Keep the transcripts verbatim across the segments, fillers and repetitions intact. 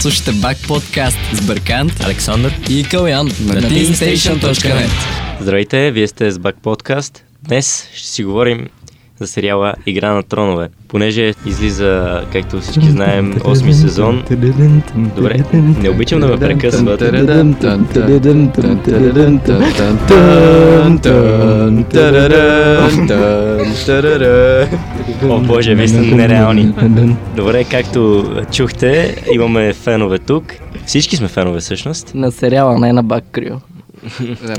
Слушате Back Podcast с Бъркант, Александър и Кълъян на тин стейшън точка нет. Здравейте, вие сте с Back Podcast. Днес ще си говорим за сериала Игра на тронове. Понеже излиза, както всички знаем, осми сезон. Добре, не обичам да ме прекъсват. О, боже, вие сте нереални. Добре, както чухте, имаме фенове тук. Всички сме фенове, всъщност. На сериала, не на Back Crew.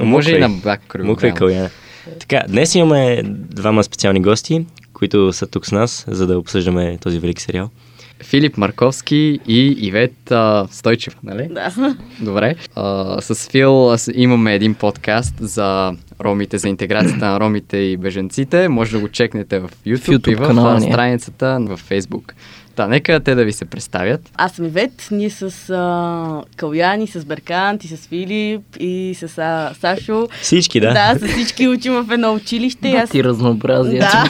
Може и на Back Crew. Муквай, Кълъяна. Така, днес имаме двама специални гости, които са тук с нас, за да обсъждаме този велик сериал. Филип Марковски и Ивет а, Стойчев, нали? Да. Добре. А, с Фил имаме един подкаст за ромите, за интеграцията на ромите и беженците. Може да го чекнете в YouTube, в YouTube и в канал, страницата в Facebook. Да, нека те да ви се представят. Аз съм Ивет, ние с а, Калуян, и с Беркант, и с Филип, и с а, Сашо. Всички, да. Да, с всички учим в едно училище. Да, аз... ти разнообразие. Да.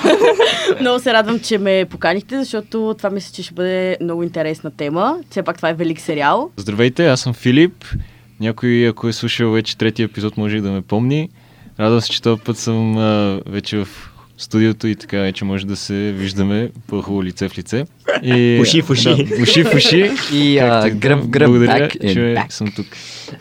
Много се радвам, че ме поканихте, защото това мисля, че ще бъде много интересна тема. Все пак това е велик сериал. Здравейте, аз съм Филип. Някой, ако е слушал вече третия епизод, може да ме помни. Радвам се, че този път съм а, вече в студиото и така вече може да се виждаме по-хубаво лице в лице. И... Уши в уши. Да, уши в уши. И а, гръб, гръб, благодаря, че съм тук.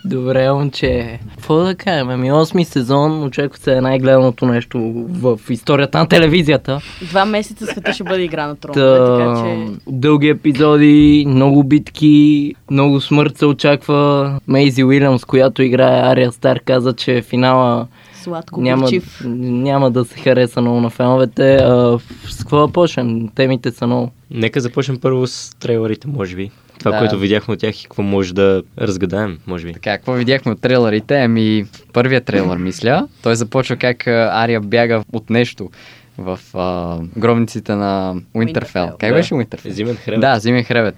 Добре, момче. Какво да кажем? Ами осми сезон, очаква се най-гледаното нещо в историята на телевизията. Два месеца света ще бъде Игра на тронове, така че... Дълги епизоди, много битки, много смърт се очаква. Мейзи Уилямс, която играе Ария Старк, каза, че финала... Сладко, няма, няма да се хареса много на феновете. А, с какво да почнем? Темите са много. Нека започнем първо с трейлерите, може би. Това, да. Което видяхме от тях и какво може да разгадаем, може би. Така, какво видяхме от трейлерите? Ами, първия трейлер, мисля. Той започва как Ария бяга от нещо в а, гробниците на Уинтерфел. Как да. беше Уинтерфел? Зимен хребет. Да, Зимен хребет.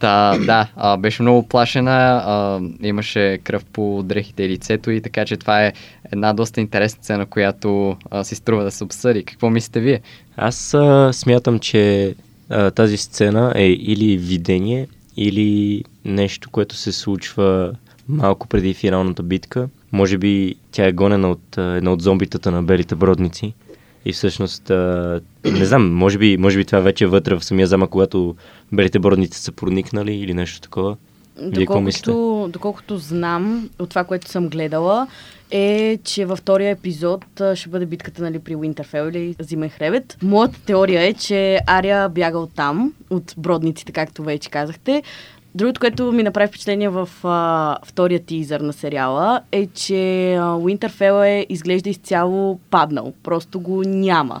Та, да, а, беше много плашена, а, имаше кръв по дрехите и лицето и така, че това е една доста интересна сцена, която а, си струва да се обсъди. Какво мислите вие? Аз а, смятам, че а, тази сцена е или видение, или нещо, което се случва малко преди финалната битка. Може би тя е гонена от а, една от зомбитата на Белите бродници. И всъщност, а, не знам, може би, може би това вече е вътре в самия замък, когато белите бродници са проникнали или нещо такова. Доколкото, доколкото знам, от това, което съм гледала, е, че във втория епизод ще бъде битката, нали, при Уинтерфел или Зимен хребет. Моята теория е, че Ария бяга от там, от бродниците, както вече казахте. Другото, което ми направи впечатление в а, втория тизър на сериала, е, че Уинтерфел е, изглежда изцяло паднал. Просто го няма.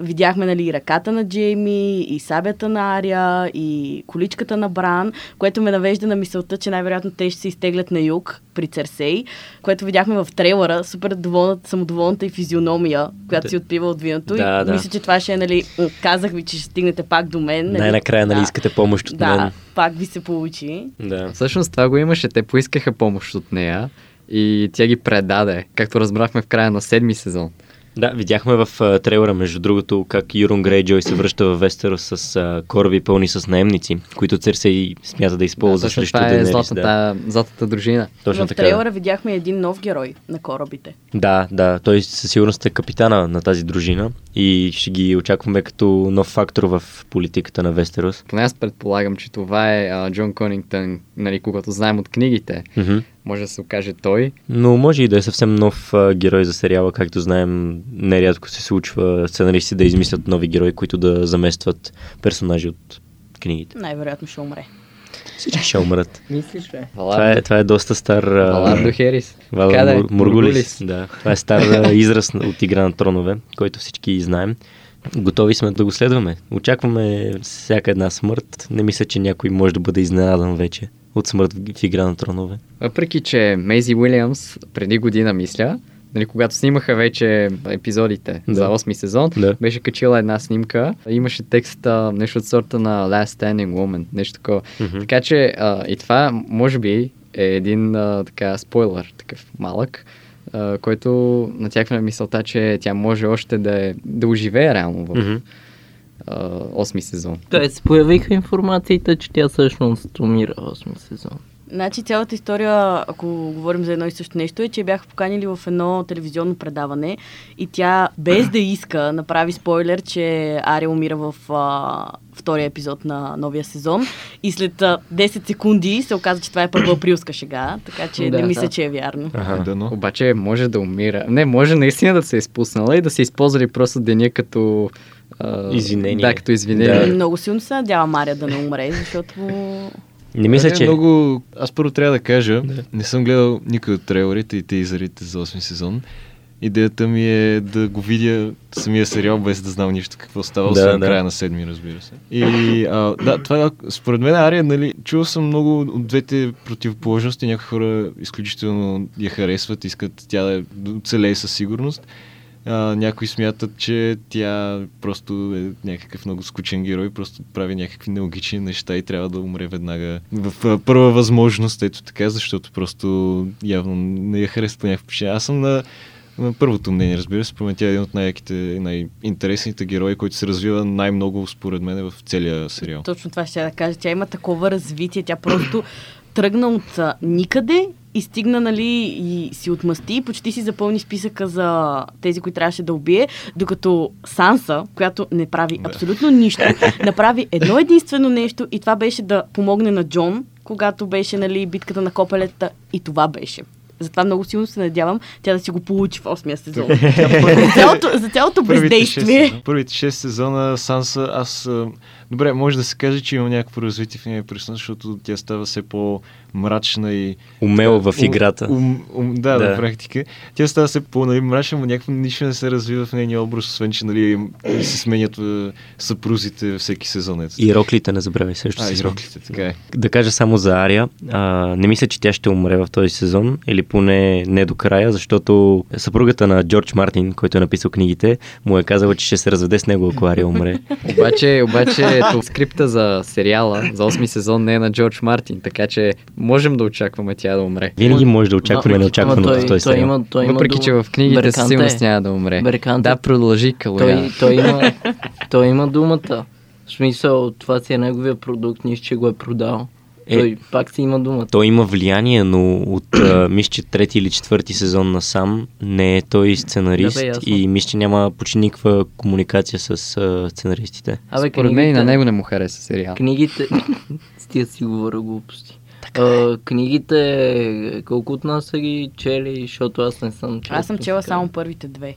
Видяхме, нали, и ръката на Джейми, и сабята на Ария, и количката на Бран, което ме навежда на мисълта, че най-вероятно те ще се изтеглят на юг при Церсей, което видяхме в трейлера, супер доволна, самодоволната и физиономия, която да. си отпива от виното. Да, и да. мисля, че това ще е, нали, казах ви, че ще стигнете пак до мен. Нали? Най-накрая, нали, искате помощ от да, мен. Да, пак ви се получи. Да. Всъщност това го имаше, те поискаха помощ от нея и тя ги предаде, както разбрахме в края на седми сезон. Да, видяхме в а, трейлера, между другото, как Юрун Грейджой се връща в Вестерос с а, кораби пълни с наемници, които Церсей смята да използва да, срещу Денерис. Е златната, да, златната дружина. Точно в така. Трейлера видяхме един нов герой на корабите. Да, да, той със сигурност е капитана на тази дружина и ще ги очакваме като нов фактор в политиката на Вестерос. Поне аз предполагам, че това е а, Джон Конингтън, нали, когато знаем от книгите. Mm-hmm. Може да се окаже той. Но може и да е съвсем нов а, герой за сериала, както знаем, нерядко се случва сценаристи да измислят нови герои, които да заместват персонажи от книгите. Най-вероятно ще умре. Всички ще умрат. Мислиш, бе. Това е, това е доста стар... Валардо Херис. Валардо Мургулис. Да. Това е стар израз от Игра на тронове, който всички знаем. Готови сме да го следваме. Очакваме всяка една смърт. Не мисля, че някой може да бъде изненадан вече от смърт в Игра на тронове. Въпреки, че Мейзи Уилямс преди година, мисля, нали, когато снимаха вече епизодите да. за осми сезон, да. беше качила една снимка. Имаше текста, нещо от сорта на Last Standing Woman, нещо такова. Mm-hmm. Така че а, и това, може би, е един а, така спойлер, такъв малък, а, който натяква на мисълта, че тя може още да, е, да оживее реално в... Mm-hmm. осми сезон. Тоест, появиха информацията, че тя всъщност умира осми сезон. Значи цялата история, ако говорим за едно и също нещо, е, че бяха поканили в едно телевизионно предаване и тя, без да иска, направи спойлер, че Ария умира в а, втория епизод на новия сезон и след а, десет секунди се оказа, че това е първа априлска шега, така че да, не мисля, да. че е вярно. Ага. Обаче може да умира. Не, може наистина да се е изпуснала и да се използвали просто деня като а, извинение. Да, като извинение. Да. Много силно се надявам Ария да не умре, защото... Не мисля, че... Много... Аз първо трябва да кажа, да. не съм гледал никой от трейлерите и тейзерите за осми сезон. Идеята ми е да го видя самия сериал, без да знам нищо какво става, да, освен да. края на седми, разбира се. И а, да, това според мен Ария, нали, чувал съм много от двете противоположности. Някои хора изключително я харесват, искат тя да оцелее със сигурност. Uh, някои смятат, че тя просто е някакъв много скучен герой, просто прави някакви нелогични неща и трябва да умре веднага в uh, първа възможност, ето така, защото просто явно не я харесва по някаква причина. Аз съм на, на първото мнение, разбира се, според мен тя е един от най-яките, най-интересните герои, който се развива най-много според мен в целия сериал. Точно това ще я да кажа, тя има такова развитие, тя просто тръгна от никъде и стигна, нали, и си отмъсти и почти си запълни списъка за тези, които трябваше да убие, докато Санса, която не прави да. абсолютно нищо, направи едно единствено нещо и това беше да помогне на Джон, когато беше, нали, битката на копелета и това беше. Затова много силно се надявам тя да си го получи в осмия сезон. за цялото, за цялото бездействие. Първите шест сезона Санса, аз... Добре, може да се каже, че имам някакво развитие в нея присъщност, защото тя става все по-мрачна и... Умела в играта. Ум, ум, да, да, на практика. Тя става все по-мрачна, но някакво нищо не се развива в нейния образ, освен че, нали, се сменят съпрузите всеки сезон. Ето. И роклите, не забравяй също. А, и роклите, така е. Да кажа само за Ария. А, не мисля, че тя ще умре в този сезон, или поне не до края, защото съпругата на Джордж Мартин, който е написал книгите, му е казала, че ще се разведе с него, ако Ария умре. Обаче, обаче ето, скрипта за сериала, за осми сезон не е на Джордж Мартин, така че можем да очакваме тя да умре. Винаги може да очакваме неочакваното в този сериал. Той има, той има Въпреки, до... че в книгите със сигурност няма да умре. Бъркант. Да, продължи Кълъян. Той, той, има, той има думата. В смисъл, това си е неговия продукт, нищо, че го е продал. Е, той пак си има думата. Той има влияние, но от мисля, че трети или четвърти сезон насам не е той сценарист, да, и мисля, че няма почти никаква комуникация с а, сценаристите. Абе, според мен и на него не му хареса сериал. Книгите... С тия си говоря глупости. Така е. а, книгите, колко от нас са ги чели, защото аз не съм чел. Аз съм чела само първите две.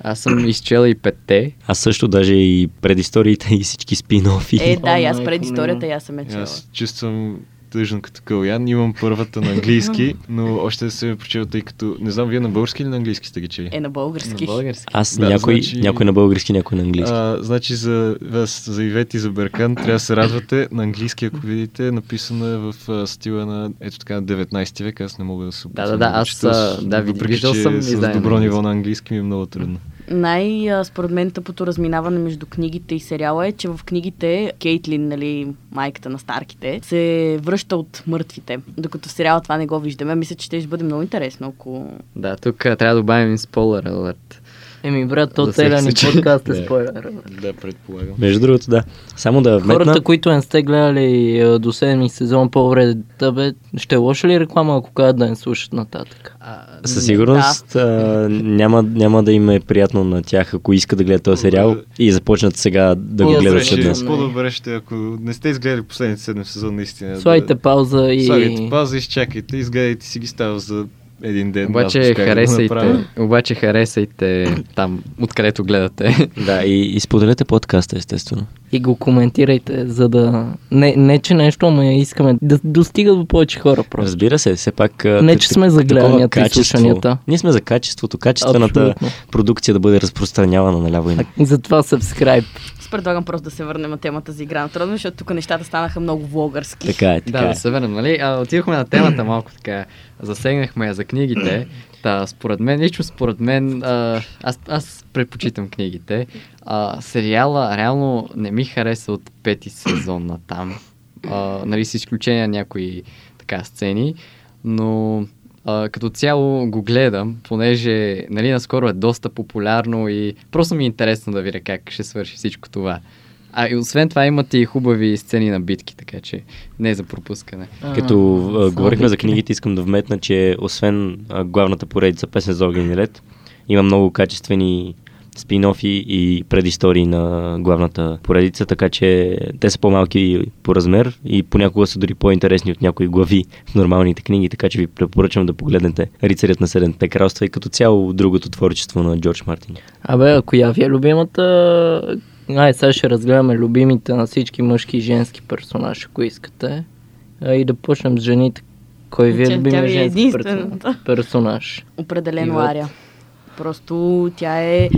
Аз съм изчела и петте. Аз също даже и предисториите и всички спин-оффи. Е, да, и аз предисторията и аз съм е чела. Аз чувствам... Тъжно като Кълъян. Имам първата на английски, но още не съм я прочел, тъй като... Не знам, вие на български или на английски сте ги чели? Е, на български. На български. Аз да, някой, значи... някой на български, някой на английски. А, значи за вас, за Ивет и за Бъркант трябва да се радвате. На английски, ако видите, написано е в а, стила на, ето така, на деветнайсети век. Аз не мога да се опитам. Да, да, да, аз с, да, въпреки, че съм с добро ниво на английски ми е много трудно. Най-според мен тъпото разминаване между книгите и сериала е, че в книгите Кейтлин, нали, майката на Старките, се връща от мъртвите. Докато в сериала това не го виждаме, мисля, че ще бъде много интересно. Ако... Да, тук трябва да добавим спойлер алърт. Еми, брат, то целия ни подкаст е спойлер. Да, предполагам. Между другото, да. Само да вметна... Хората, които не сте гледали до седми сезон по-вред, да бе, ще е лоша ли реклама, ако кажат да не слушат нататък? А, Със сигурност да. а, няма, няма да им е приятно на тях, ако искат да гледат този сериал и започнат сега да го гледат след днес. По-добре ще, ако не сте изгледали последните седем сезон, наистина... Слагайте да... пауза и... Слагайте пауза, изчакайте, изгледайте си ги, става за... един ден. Обаче, да, харесайте, да обаче харесайте там, откъдето гледате. Да, и, и споделете подкаста, естествено. И го коментирайте, за да... Не, не че нещо, ама искаме да достига до повече хора просто. Разбира се, все пак... Не, че сме за гледанията и слушанията. Ние сме за качеството, качествената абсолютно продукция да бъде разпространявана наляво и на. Затова subscribe. Предлагам просто да се върнем на темата за игра на тронове, защото тук нещата станаха много влогърски. Така е, така да, е. Да, се върнем, нали? А, отидохме на темата малко така. Засегнахме я за книгите. Та, според мен, лично според мен, а, аз, аз предпочитам книгите. А, сериала реално не ми хареса от пети сезон на там. А, нали, с изключение на някои така сцени, но... Uh, като цяло го гледам, понеже, нали, наскоро е доста популярно и просто ми е интересно да видя как ще свърши всичко това. А и освен това имате и хубави сцени на битки, така че не е за пропускане. А, Като а, говорихме за книгите, искам да вметна, че освен а, главната поредица Песен за Огън и Лед, има много качествени спин-офи и предистории на главната поредица, така че те са по-малки по размер и понякога са дори по-интересни от някои глави в нормалните книги, така че ви препоръчвам да погледнете Рицарят на Седемте кралства и като цяло другото творчество на Джордж Мартин. Абе, коя ви е любимата? Ай, сега ще разгледаме любимите на всички мъжки и женски персонажи, ако искате. И да почнем с жените. Кой ви е любимия женски персонаж? Определено Ария. Просто тя е...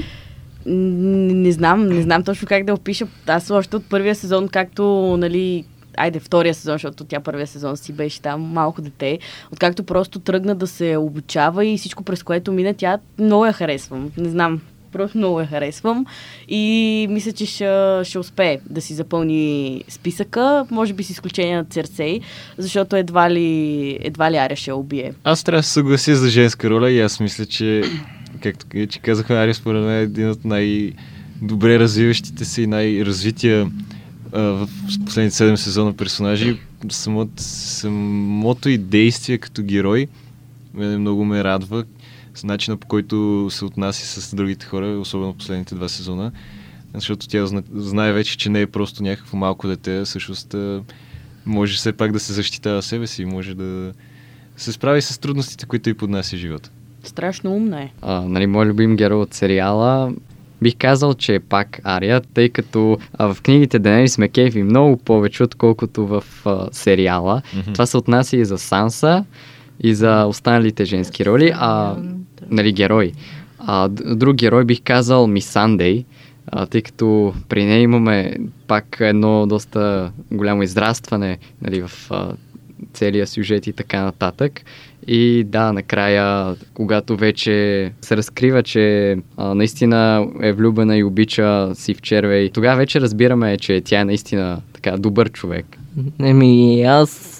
Не знам, не знам точно как да опиша. Аз още от първия сезон, както, нали... Айде, втория сезон, защото тя първия сезон си беше там малко дете. Откакто просто тръгна да се обучава и всичко, през което мина, тя много я харесвам. Не знам. Просто много я харесвам и мисля, че ще, ще успее да си запълни списъка, може би с изключение на Церсей, защото едва ли, едва ли Ария ще убие. Аз трябва да се съглася за женска роля и аз мисля, че, както че казахме, Ария според мен е един от най-добре развиващите се и най-развития а, в последните седем сезона персонажи. Самото, самото и действие като герой мен много ме радва. С начина, по който се отнася с другите хора, особено последните два сезона, защото тя знае вече, че не е просто някакво малко дете, всъщност може все пак да се защитава себе си и може да се справи с трудностите, които ѝ поднася живота. Страшно умна е. А, нали, мой любим герой от сериала бих казал, че е пак Ария, тъй като а, в книгите Денерис ме кефи много повече, отколкото в а, сериала. Mm-hmm. Това се отнася и за Санса, и за останалите женски роли, а нали, герои. А, друг герой бих казал Мисандей, а, тъй като при нея имаме пак едно доста голямо израстване, нали, в а, целия сюжет и така нататък. И да, накрая, когато вече се разкрива, че а, наистина е влюбена и обича си в червей, тогава вече разбираме, че тя е наистина така добър човек. Еми, аз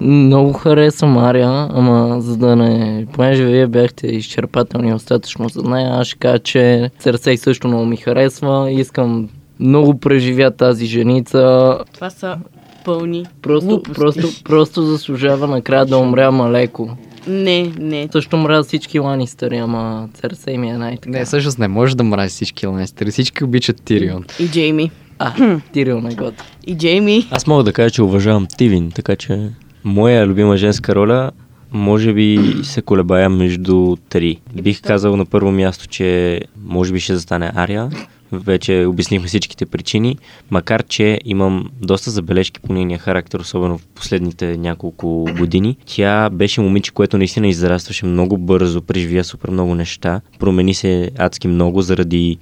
много харесвам Ария, ама за да не... Понеже вие бяхте изчерпателни остатъчно за нея, аз ще кажа, че Церсей също много ми харесва. Искам много преживя тази женица. Това са пълни просто, глупости. Просто, просто заслужава накрая да умря малеко. Не, не. Също мразя всички Ланистъри, ама Церсей ми е най-така. Не, всъщност не може да мрази всички Ланистъри. Всички обичат Тирион. И Джейми. А, Тирион е гот. И Джейми. Аз мога да кажа, че уважавам Тивин, така че... Моя любима женска роля може би се колебая между три. Бих казал на първо място, че може би ще застане Ария. Вече обяснихме всичките причини, макар че имам доста забележки по нейния характер, особено в последните няколко години. Тя беше момиче, което наистина израстваше много бързо, преживя супер много неща, промени се адски много заради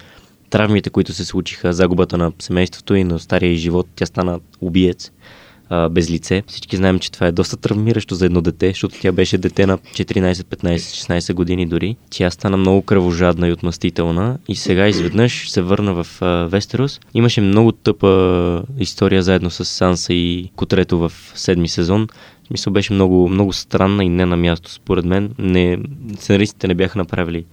травмите, които се случиха, загубата на семейството и на стария живот. Тя стана убиец. Без лице. Всички знаем, че това е доста травмиращо за едно дете, защото тя беше дете на четиринайсет, петнайсет, шестнайсет години дори. Тя стана много кръвожадна и отмъстителна и сега изведнъж се върна в uh, Вестерос. Имаше много тъпа история заедно с Санса и Кутрето в седми сезон. В мисъл беше много, много странна и не на място, според мен. Не, сценаристите не бяха направили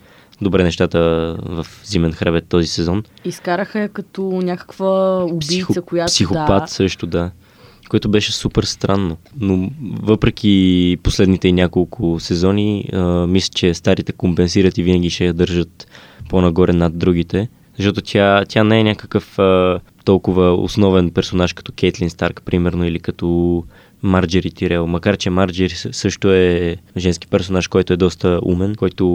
добре нещата в Зимен хребет този сезон. Изкараха я като някаква убийца, Психо, която... Психопат да. също, да. Което беше супер странно. Но въпреки последните няколко сезони, а, мисля, че старите компенсират и винаги ще я държат по-нагоре над другите. Защото тя, тя не е някакъв а, толкова основен персонаж като Кейтлин Старк, примерно, или като Марджери Тирел. Макар че Марджери също е женски персонаж, който е доста умен, който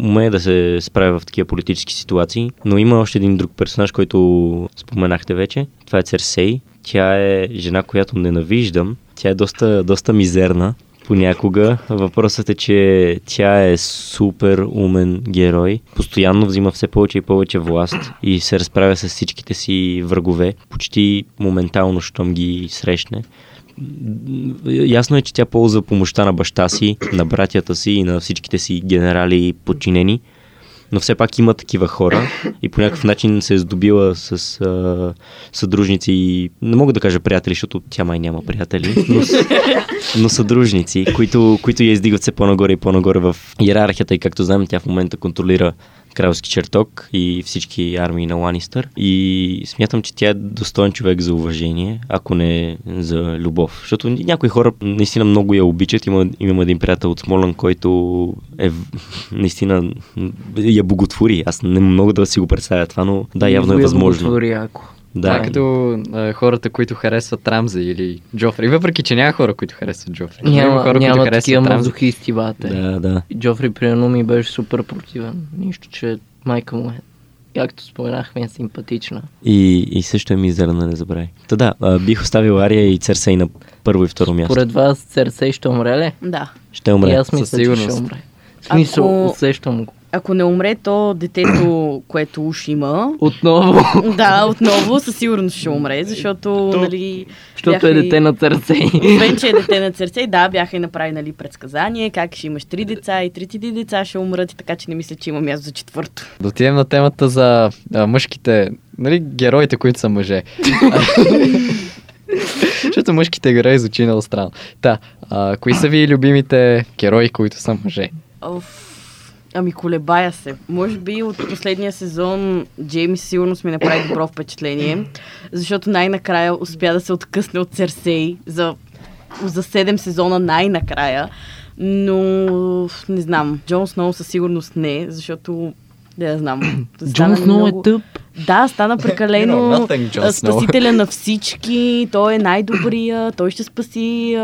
умее да се справя в такива политически ситуации. Но има още един друг персонаж, който споменахте вече. Това е Церсей. Тя е жена, която ненавиждам. Тя е доста, доста мизерна понякога. Въпросът е, че тя е супер умен герой. Постоянно взима все повече и повече власт и се разправя с всичките си врагове. Почти моментално, щом ги срещне. Ясно е, че тя ползва помощта на баща си, на братята си и на всичките си генерали и подчинени. Но все пак има такива хора и по някакъв начин се е здобила с а, съдружници и не мога да кажа приятели, защото тя май няма приятели, но, но съдружници, които, които я издигат все по-нагоре и по-нагоре в иерархията и както знаем, тя в момента контролира кралски чертог и всички армии на Ланистър. И смятам, че тя е достоен човек за уважение, ако не за любов. Защото някои хора наистина много я обичат. Има, има един приятел от Смолян, който е наистина я боготвори. Аз не мога да си го представя това, но да, явно е възможно. Боготвори, ако. Да, да, като а, хората, които харесват Рамзи или Джофри. Въпреки, че няма хора, които харесват Джофри. Няма, няма хора, няма които такива мазохисти, бате. Да, да. Джофри, примерно, ми беше супер противен. Нищо, че майка му е, както споменахме, е симпатична. И, и също е мизерна, не забравяй. Та да, а, бих оставил Ария и Церсей на първо и второ място. Според вас Церсей ще умре ли? Да. Ще умре. И аз мисля, че ще умре. В смисъл, Ако... усещам го. Ако не умре, то детето, което уж има... Отново? Да, отново със сигурност ще умре, защото... То, нали, защото е дете на Церсей. Освен, че е дете на Церсей, да, бяха и направили, нали, предсказание, как ще имаш три деца и трите деца ще умрат, така че не мисля, че има място за четвърто. Дотидем на темата за а, мъжките, нали, героите, които са мъже. Защото мъжките герои звучи много странно. Та, а, кои са ви любимите герои, които са мъже? Оф. Ами колебая се. Може би от последния сезон Джейми сигурно ми направи добро впечатление, защото най-накрая успя да се откъсне от Церсей за, за седем сезона най-накрая, но не знам. Джон Сноу със сигурност не, защото да я знам. Джон Сноу много... е тъп. Да, стана прекалено you know, nothing, спасителя на всички. Той е най-добрия, той ще спаси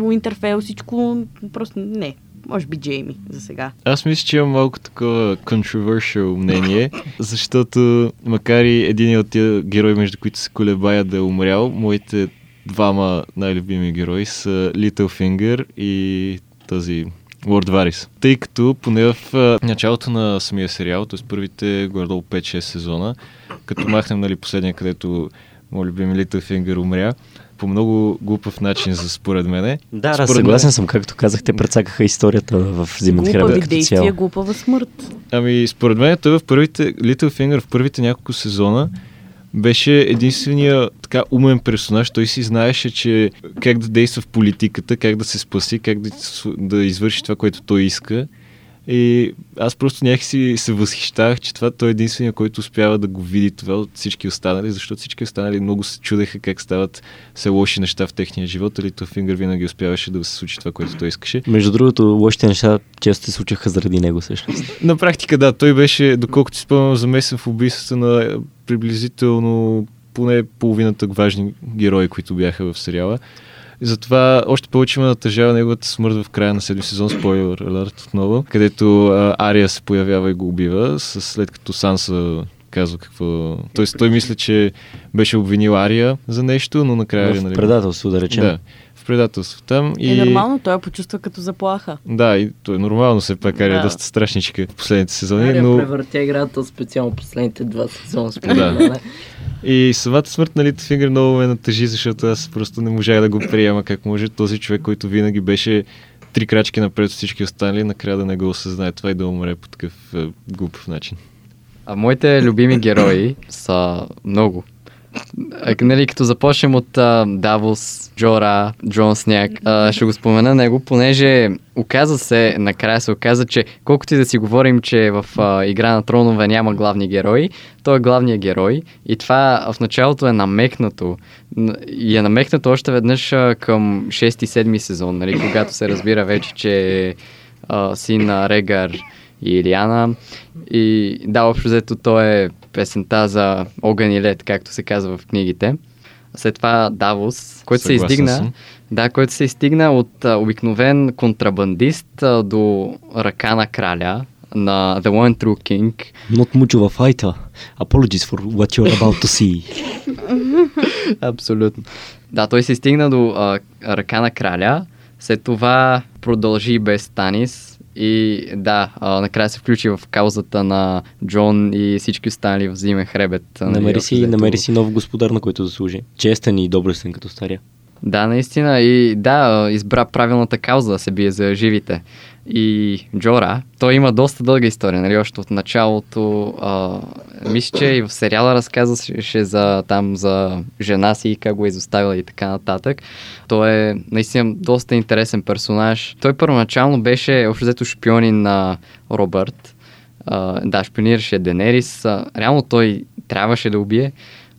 Уинтерфел, uh, всичко. Просто не. Може би Джейми за сега. Аз мисля, че имам малко такова controversial мнение, защото макар и един от тия герои, между които се колебая да е умрял, моите двама най-любими герои са Литлфингър и този Лорд Варис. Тъй като поне в началото на самия сериал, т.е. първите горе-долу пет-шест сезона, като махнем, нали, последния, където моят любим Литлфингър умря, по много глупав начин, за според мене. Да, според съгласен мен... съм, както казах, те прецакаха историята в Зимен хребет. Глупави действия, глупава смърт. Ами, според мен, той в първите, Литлфингър в първите няколко сезона беше единствения така умен персонаж. Той си знаеше, че как да действа в политиката, как да се спаси, как да, да извърши това, което той иска. И аз просто някакси се възхищавах, че това той е единственият, който успява да го види това от всички останали, защото всички останали много се чудеха как стават все лоши неща в техния живот, или Литлфингър винаги успяваше да се случи това, което той искаше. Между другото, лошите неща често се случаха заради него всъщност. На практика да, той беше, доколкото си спомням, замесен в убийството на приблизително поне половината важни герои, които бяха в сериала. Затова още повече ме натъжава неговата смърт в края на седми сезон, спойлер алерт отново, където а, Ария се появява и го убива, след като Санса казва какво... Тоест той мисля, че беше обвинил Ария за нещо, но накрая... В предателство, да речем. Да, в предателство там. И... Е нормално, той почувства като заплаха. Да, и то е нормално, все пак Ария да. Доста страшничка в последните сезони. Ария но... превъртя играта специално последните два сезона, спойлер. Да. И самата смърт на Литлфингър много ме натъжи, защото аз просто не можах да го приема как може този човек, който винаги беше три крачки напред от всички останали, накрая да не го осъзнае това и да умре по такъв е, глупав начин. А моите любими герои са много. Нали, като започнем от а, Давос, Джора, Джон Сняг, а, ще го спомена него, понеже оказа се, накрая се оказа, че колкото и да си говорим, че в а, Игра на тронове няма главни герои, той е главният герой и това в началото е намекнато. И е намекнато още веднъж а, към шести седми сезон, нали, когато се разбира вече, че е син на Регар и Илиана. И да, общо взето той е песента за огън и лед, както се казва в книгите. След това Давос, който се издигна, да, който се издигна от а, обикновен контрабандист а, до ръка на краля на The One True King. Not much of a fighter. Apologies for what you're about to see. Абсолютно. Да, той се издигна до а, ръка на краля. След това продължи без Танис. И да, а, накрая се включи в каузата на Джон и всички останали в Зимен хребет. Намери си, намери си нов господар, на който заслужи. Честен и доблестен като стария. Да, наистина. И да, избра правилната кауза да се бие за живите. И Джора, той има доста дълга история, нали, още от началото. А, мисля, че и в сериала разказваше за, там, за жена си и как го изоставила и така нататък. Той е наистина доста интересен персонаж. Той първоначално беше общо взето шпионин на Робърт. Uh, да, шпионираше Денерис. Uh, реално той трябваше да убие,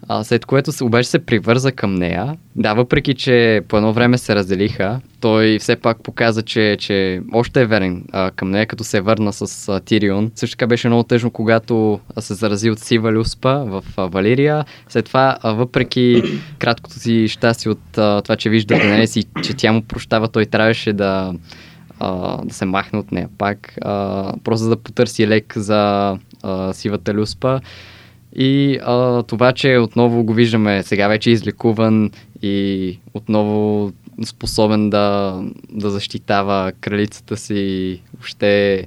uh, след което се, обаче се привърза към нея. Да, въпреки че по едно време се разделиха, той все пак показа, че, че още е верен uh, към нея, като се върна с uh, Тирион. Също така беше много тъжно, когато се зарази от сива люспа в uh, Валирия. След това, uh, въпреки краткото си щастие от uh, това, че вижда Денерис и че тя му прощава, той трябваше да... Uh, да се махне от нея пак, uh, просто да потърси лек за uh, сивата люспа. И uh, това, че отново го виждаме, сега вече излекуван и отново способен да, да защитава кралицата си, въобще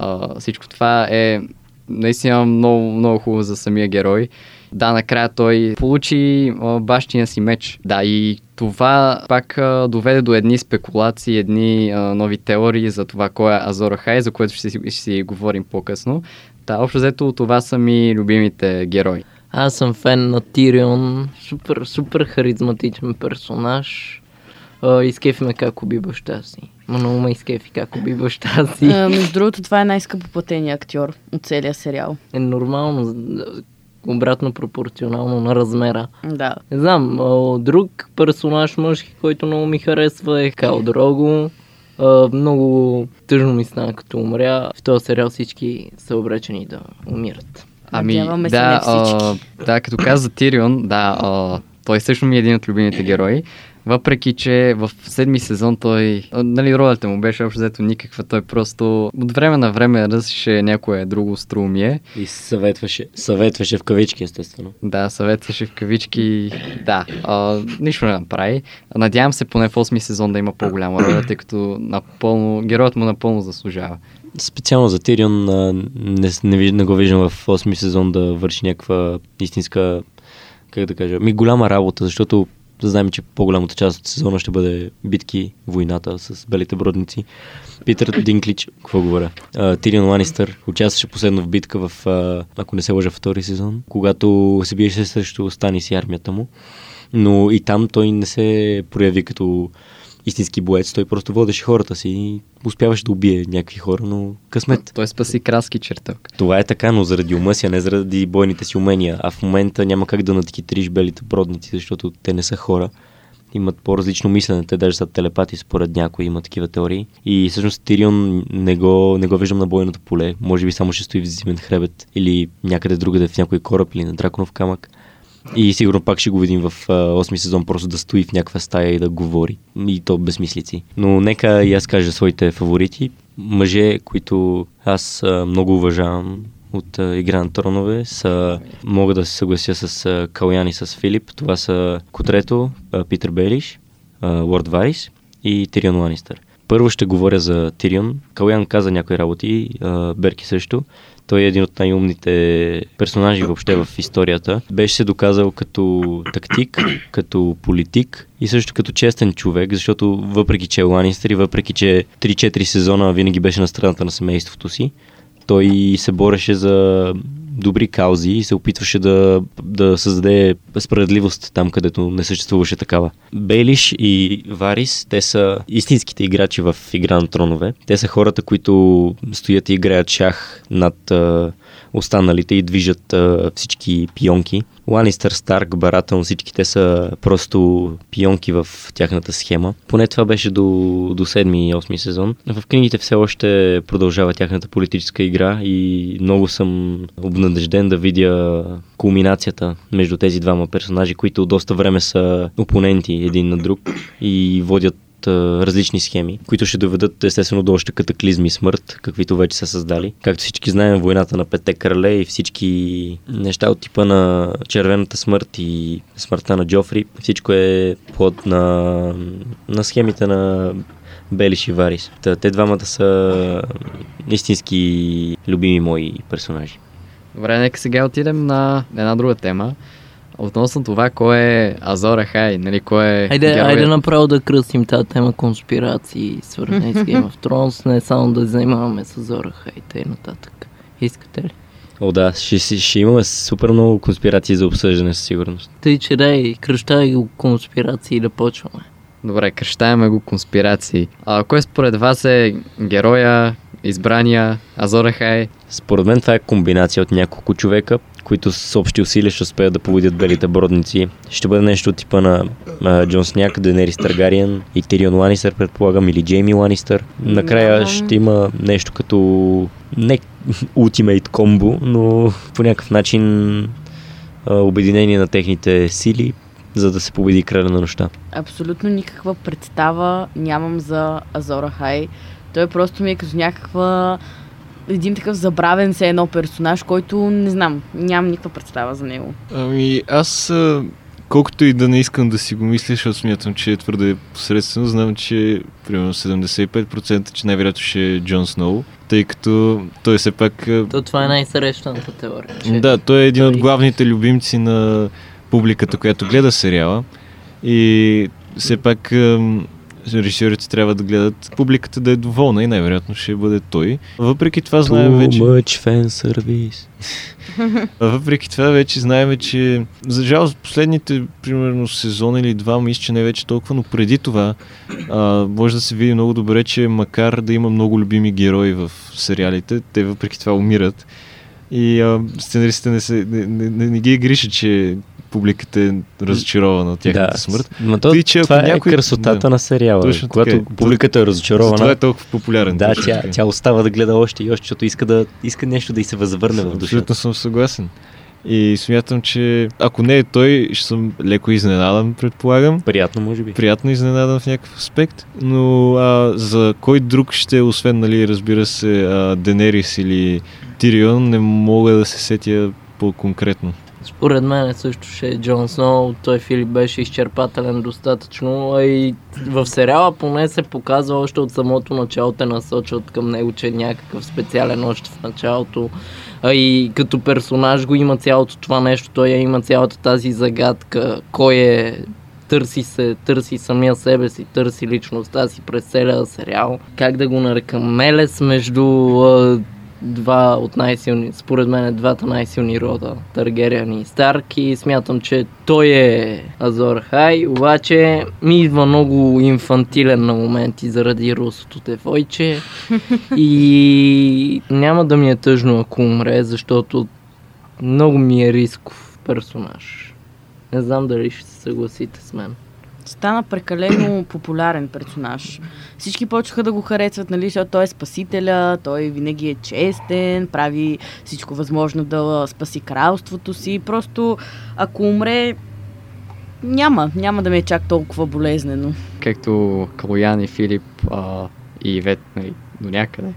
uh, всичко това е наистина много, много хубаво за самия герой. Да, накрая той получи а, бащиния си меч. Да, и това пак а, доведе до едни спекулации, едни а, нови теории за това кой е Азор Ахай, за което ще си, ще си говорим по-късно. Да, общо взето това са ми любимите герои. Аз съм фен на Тирион, супер, супер харизматичен персонаж. Uh, изкефи ме как уби баща си. Много ме изкефи как уби баща си. Uh, между другото, това е най-скъпо платения актьор от целия сериал. Е нормално, обратно пропорционално на размера. Да. Не знам, uh, друг персонаж мъжки, който много ми харесва е Кал Дрого. Uh, много тъжно ми стана като умря. В този сериал всички са обречени да умират. Ами, Надяваме да, се не всички. Uh, да, като каза Тирион, да, uh, той също ми е един от любимите герои. Въпреки че в седми сезон той, нали, ролята му беше общо взето никаква, той просто от време на време ръсеше някое друго остроумие. И съветваше, съветваше в кавички, естествено. Да, съветваше в кавички, да, а, нищо не направи. Надявам се поне в осми сезон да има по-голяма роля, тъй като напълно, героят му напълно заслужава. Специално за Тирион не, не, не го виждам в осми сезон да върши някаква истинска, как да кажа, ми голяма работа, защото да знаем, че по-голямата част от сезона ще бъде битки, войната с белите бродници. Питър Динклич, какво говоря? Тирион Ланистър участваше последно в битка в, а, ако не се лъжа, втори сезон, когато се биеше срещу Станис и армията му. Но и там той не се прояви като истински боец, той просто водеше хората си и успяваше да убие някакви хора, но късмет. Той спаси краски чертък. Това е така, но заради ума си, а не заради бойните си умения. А в момента няма как да надхитриш белите бродници, защото те не са хора. Имат по-различно мислене, те даже са телепати, според някои има такива теории. И всъщност Тирион не го, не го виждам на бойното поле. Може би само ще стои в Зимен хребет или някъде другаде, в някой кораб или на драконов камък. И сигурно пак ще го видим в осми сезон, просто да стои в някаква стая и да говори. И то безмислици. Но нека и аз кажа своите фаворити. Мъже, които аз а, много уважавам от а, Игра на тронове, са, мога да се съглася с а, Кълъян и с Филип. Това са Кутрето, а, Питър Белиш, Лорд Варис и Тирион Ланистър. Първо ще говоря за Тирион. Кълъян каза някои работи, а, Берки също. Той е един от най-умните персонажи въобще в историята. Беше се доказал като тактик, като политик и също като честен човек, защото въпреки че е Ланистър и въпреки че три-четири сезона винаги беше на страната на семейството си, той се бореше за добри каузи и се опитваше да, да създаде справедливост там, където не съществуваше такава. Бейлиш и Варис, те са истинските играчи в Игра на тронове. Те са хората, които стоят и играят шах над а, останалите и движат а, всички пионки. Ланистър, Старк, Баратън, всички те са просто пионки в тяхната схема. Поне това беше до, до седми и осми сезон. В книгите все още продължава тяхната политическа игра и много съм обнадежден да видя кулминацията между тези двама персонажи, които доста време са опоненти един на друг и водят различни схеми, които ще доведат естествено до още катаклизми и смърт, каквито вече са създали. Както всички знаем, войната на петте крале и всички неща от типа на червената смърт и смъртта на Джофри, всичко е плод на, на схемите на Белиш и Варис. Те двамата са истински любими мои персонажи. Добре, нека сега отидем на една друга тема. Относно това, кой е Азор Ахай, нали, кой е героят? Хайде направо да кръстим тази тема конспирации, свързани с Game of Thrones, не само да занимаваме с Азор Ахай и т.н. нататък. Искате ли? О, да, ще, ще имаме супер много конспирации за обсъждане със сигурност. Тъй, че дай, кръщавай го конспирации и да почваме. Добре, кръщаваме го конспирации. А кой според вас е героя, избрания, Азор Ахай. Според мен това е комбинация от няколко човека, които с общи усилия ще успеят да победят белите бродници. Ще бъде нещо от типа на а, Джон Сняг, Денерис Таргариен и Тирион Ланистер, предполагам, или Джейми Ланистер. Накрая no. ще има нещо като не ултимейт комбо, но по някакъв начин а, обединение на техните сили, за да се победи краля на нощта. Абсолютно никаква представа нямам за Азор Ахай. Той просто ми е като някаква... един такъв забравен се едно персонаж, който не знам, нямам никаква представа за него. Ами аз, колкото и да не искам да си го мисля, защото смятам, че е твърде посредствено, знам, че примерно седемдесет и пет процента, че най-вероятно ще е Джон Сноу, тъй като той все пак... То това е най-срещаната теория. Че... Да, той е един от главните любимци на публиката, която гледа сериала, и все пак режисьорите трябва да гледат публиката да е доволна и най-вероятно ще бъде той. Въпреки това знаем вече... Too much fan service. Въпреки това вече знаем, че за жал последните примерно сезон или два, мисля, че не вече толкова, но преди това а, може да се види много добре, че макар да има много любими герои в сериалите, те въпреки това умират. И а, сценаристите не, се, не, не, не, не ги грижат, че публиката е разочарована от тяхната да, смърт. Но то, Тъй, че, това някой... е красотата да, на сериала. Точно когато така, публиката е разочарована. Това е толкова популярен. Да, тя, тя остава да гледа още и още, защото иска, да, иска нещо да й се възвърне в душата. Абсолютно съм съгласен. И смятам, че ако не е той, ще съм леко изненадан, предполагам. Приятно, може би. Приятно изненадан в някакъв аспект. Но а, за кой друг ще, освен, нали, разбира се, а, Денерис или Тирион, не мога да се сетя по-конкретно. Според мен също ще е Джон Сноу, той Филип беше изчерпателен достатъчно, а и в сериала поне се показва още от самото начало, те насочват към него, че е някакъв специален още в началото, а и като персонаж го има цялото това нещо, той има цялата тази загадка, кой е, търси се, търси самия себе си, търси личността си през целия сериал, как да го нарекам, мелес между... Два от най-силни, според мен е двата най-силни рода, Таргариен и Старк, и смятам, че той е Азор Ахай, обаче ми идва много инфантилен на моменти заради русото тефойче и няма да ми е тъжно ако умре, защото много ми е рисков персонаж. Не знам дали ще се съгласите с мен. Стана прекалено популярен персонаж. Всички почнаха да го харесват, нали, защото той е спасителя, той винаги е честен, прави всичко възможно да спаси кралството си. Просто ако умре, няма, няма да ме е чак толкова болезнено. Както Кълъян и Филип а, и Ивет, нали, до някъде.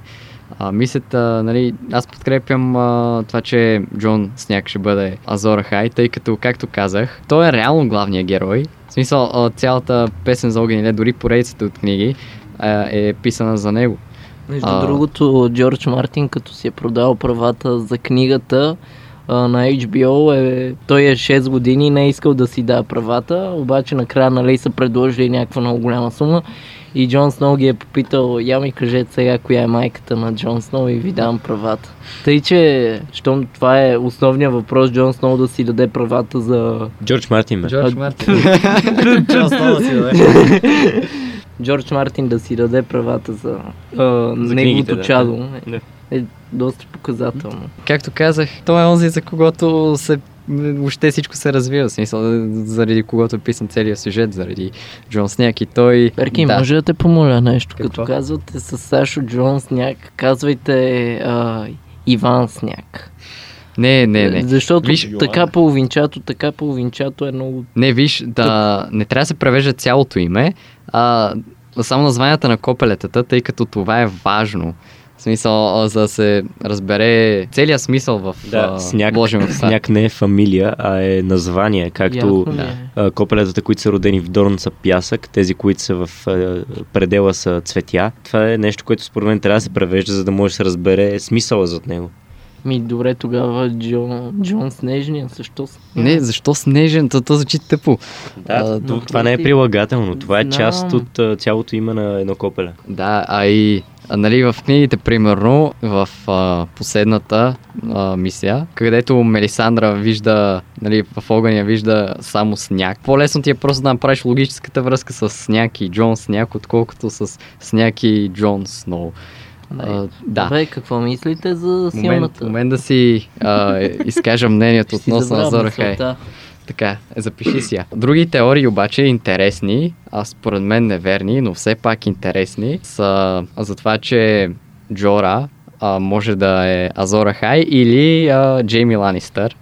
А, мислята, нали, аз подкрепям а, това, че Джон Сняг ще бъде Азор Ахай, тъй като, както казах, той е реално главният герой. В смисъл, цялата песен за огън и лед, дори поредицата от книги е писана за него. Между а... другото, Джордж Мартин, като си е продал правата за книгата на Ейч Би О, е... той е шест години и не е искал да си дава правата, обаче накрая, нали, са предложили някаква много голяма сума и Джон Сноу ги е попитал: я ми кажете сега коя е майката на Джон Сноу и ви давам правата. Тъй, че щом това е основният въпрос, Джон Сноу да си даде правата за... Джордж Мартин, бе. Джордж Мартин. Джон Сноу да си даде. Джордж Мартин да си даде правата за, а, за неговото чадо. Да. Е, е доста показателно. Както казах, той е онзи, за когото се... въобще всичко се развива, в смисъл, заради когото е писан целият сюжет, заради Джон Сняг и той... Берки, да. Може да те помоля нещо? Какво? Като казвате с Сашо Джон Сняг, казвайте а, Иван Сняг. Не, не, не. Защото виж, така половинчато, така половинчато е много... Не, виж, да, не трябва да се превежда цялото име, а само названията на копелетата, тъй като това е важно. В смисъл, за да се разбере целият смисъл в да, сняг, вложен в Сняг не е фамилия, а е название, както да. Копелетата, които са родени в Дорн, са пясък, тези, които са в предела, са цветя. Това е нещо, което според мен трябва да се превежда, за да може да се разбере смисъла зад него. Ми, добре, тогава Джон, Джон Снежния, защо? Не, защо Снежен? То, то звучи тъпо. Да, а, това, това не е прилагателно, това е част от цялото име на едно копеле. Да, а и... А, нали, в книгите, примерно, в а, последната а, мисия, където Мелисандра вижда, нали, в огъня вижда само Сняг. По-лесно ти е просто да направиш логическата връзка с Сняг и Джон Сняг, отколкото с Сняг и Джон Сноу. А, да. Добре, какво мислите за силната? Момент да си а, изкажа мнението относно Азор Ахай. Така, запиши си я. Други теории обаче интересни, а според мен неверни, но все пак интересни, са за това, че Джора а, може да е Азор Ахай или а, Джейми Ланистър.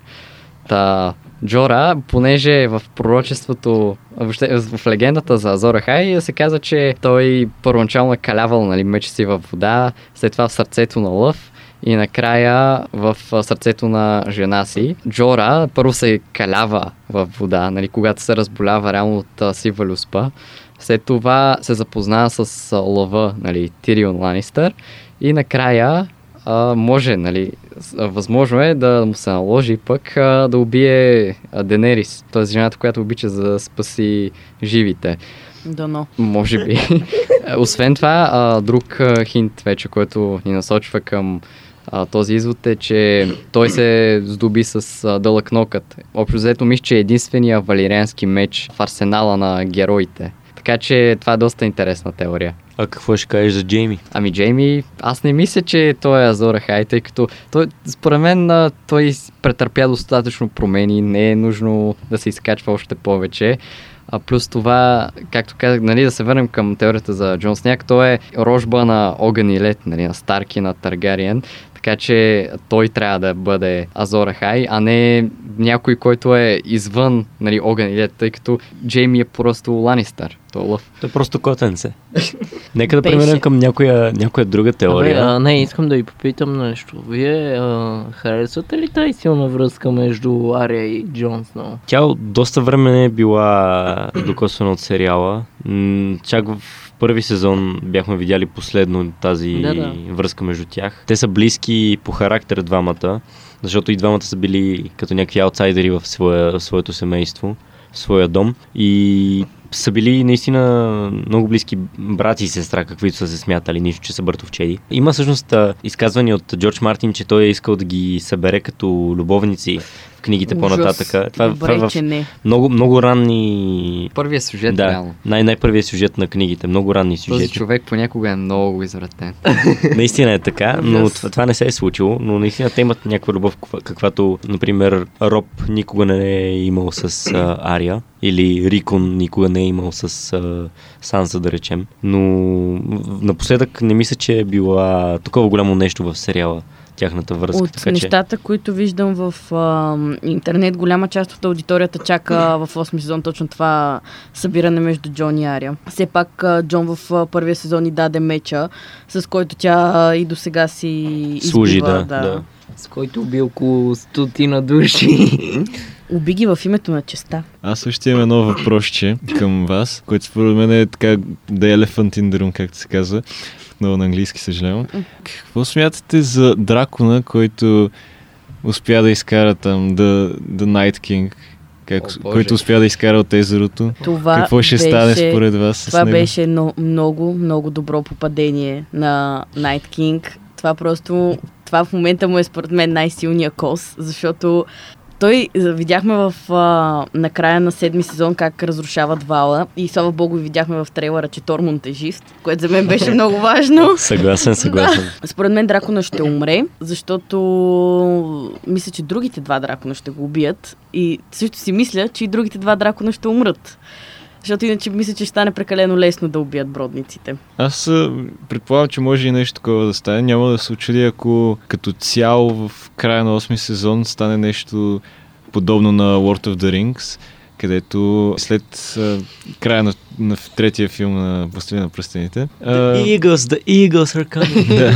Та, Джора, понеже в пророчеството, въобще в легендата за Азор Ахай се каза, че той първоначално е калявал, нали, меча си във вода, след това в сърцето на лъв и накрая в сърцето на жена си. Джора първо се калява във вода, нали, когато се разболява реално от сива люспа. След това се запознава с лъва, нали, Тирион Ланистър и накрая а, може, нали, възможно е да му се наложи пък а, да убие Денерис, т.е. жената, която обича, за да спаси живите. Дано. Може би. Освен това, а, друг а, хинт вече, който ни насочва към а, този извод е, че той се здоби с а, дълъг нокът. Общо взето мисля, че е единствения валириански меч в арсенала на героите. Така че това е доста интересна теория. А какво ще кажеш за Джейми? Ами Джейми, аз не мисля, че той е Азор Ахай, тъй като той, според мен, той претърпя достатъчно промени, не е нужно да се изкачва още повече. А плюс това, както казах, нали, да се върнем към теорията за Джон Сняг, той е рожба на Огън и Лед, нали, на Старки, на Таргариен, така че той трябва да бъде Азор Ахай, а не някой, който е извън, нали, Огън и Лед, тъй като Джейми е просто Ланистър. Той е лъв. Той е просто котенце. Нека да преминем към някоя, някоя друга теория. Абе, а, не, искам да ви попитам нещо. Вие а, харесвате ли тази силна връзка между Ария и Джон Сноу? Тя доста време не е била докосвана от сериала. Чак в първи сезон бяхме видяли последно тази да, да. връзка между тях. Те са близки по характер двамата, защото и двамата са били като някакви аутсайдери в, своя, в своето семейство, в своя дом. И са били наистина много близки брати и сестра, каквито са се смятали, нищо, че са братовчеди. Има всъщност изказвания от Джордж Мартин, че той е искал да ги събере като любовници в книгите по-нататъка. Това Добре, в, в много, много ранни... Първият сюжет, да, реално. Най- най-първият сюжет на книгите, много ранни сюжети. Този човек понякога е много извратен. Наистина е така, но това, това не се е случило, но наистина те имат някаква любов, каквато, например, Роб никога не е имал с uh, Ария. Или Рикон никога не е имал с а, Санса, да речем. Но напоследък не мисля, че е била такова голямо нещо в сериала тяхната връзка. От така, нещата, че... които виждам в а, интернет, голяма част от аудиторията чака в осми сезон точно това събиране между Джон и Ария. Все пак а, Джон в а, първия сезон и даде меча, с който тя а, и до сега си избива. Служи, да, да. да. С който би около стотина души. Уби ги в името на честа. Аз също имам едно въпросче към вас, което според мен е така The Elephant in the Room, както се казва. Отново на английски, съжалявам. Какво смятате за дракона, който успя да изкара там The, the Night King, как, О, който успя да изкара от езерото? Това Какво ще беше, стане според вас? Това с него? Беше едно много, много добро попадение на Night King. Това просто... Това в момента му е според мен най-силния кос, защото той видяхме в, а, на края на седми сезон как разрушават Вала и слава богу видяхме в трейлера, че Тормунд е жив, което за мен беше много важно. Съгласен, съгласен. Да. Според мен дракона ще умре, защото мисля, че другите два дракона ще го убият и също си мисля, че и другите два дракона ще умрат. Защото иначе мисля, че ще стане прекалено лесно да убият бродниците. Аз предполагам, че може и нещо такова да стане. Няма да се учудя, ако като цяло в края на осми сезон стане нещо подобно на Lord of the Rings, където след а, края на, на третия филм на Властелина на пръстените... А, the Eagles, the Eagles are coming! Да.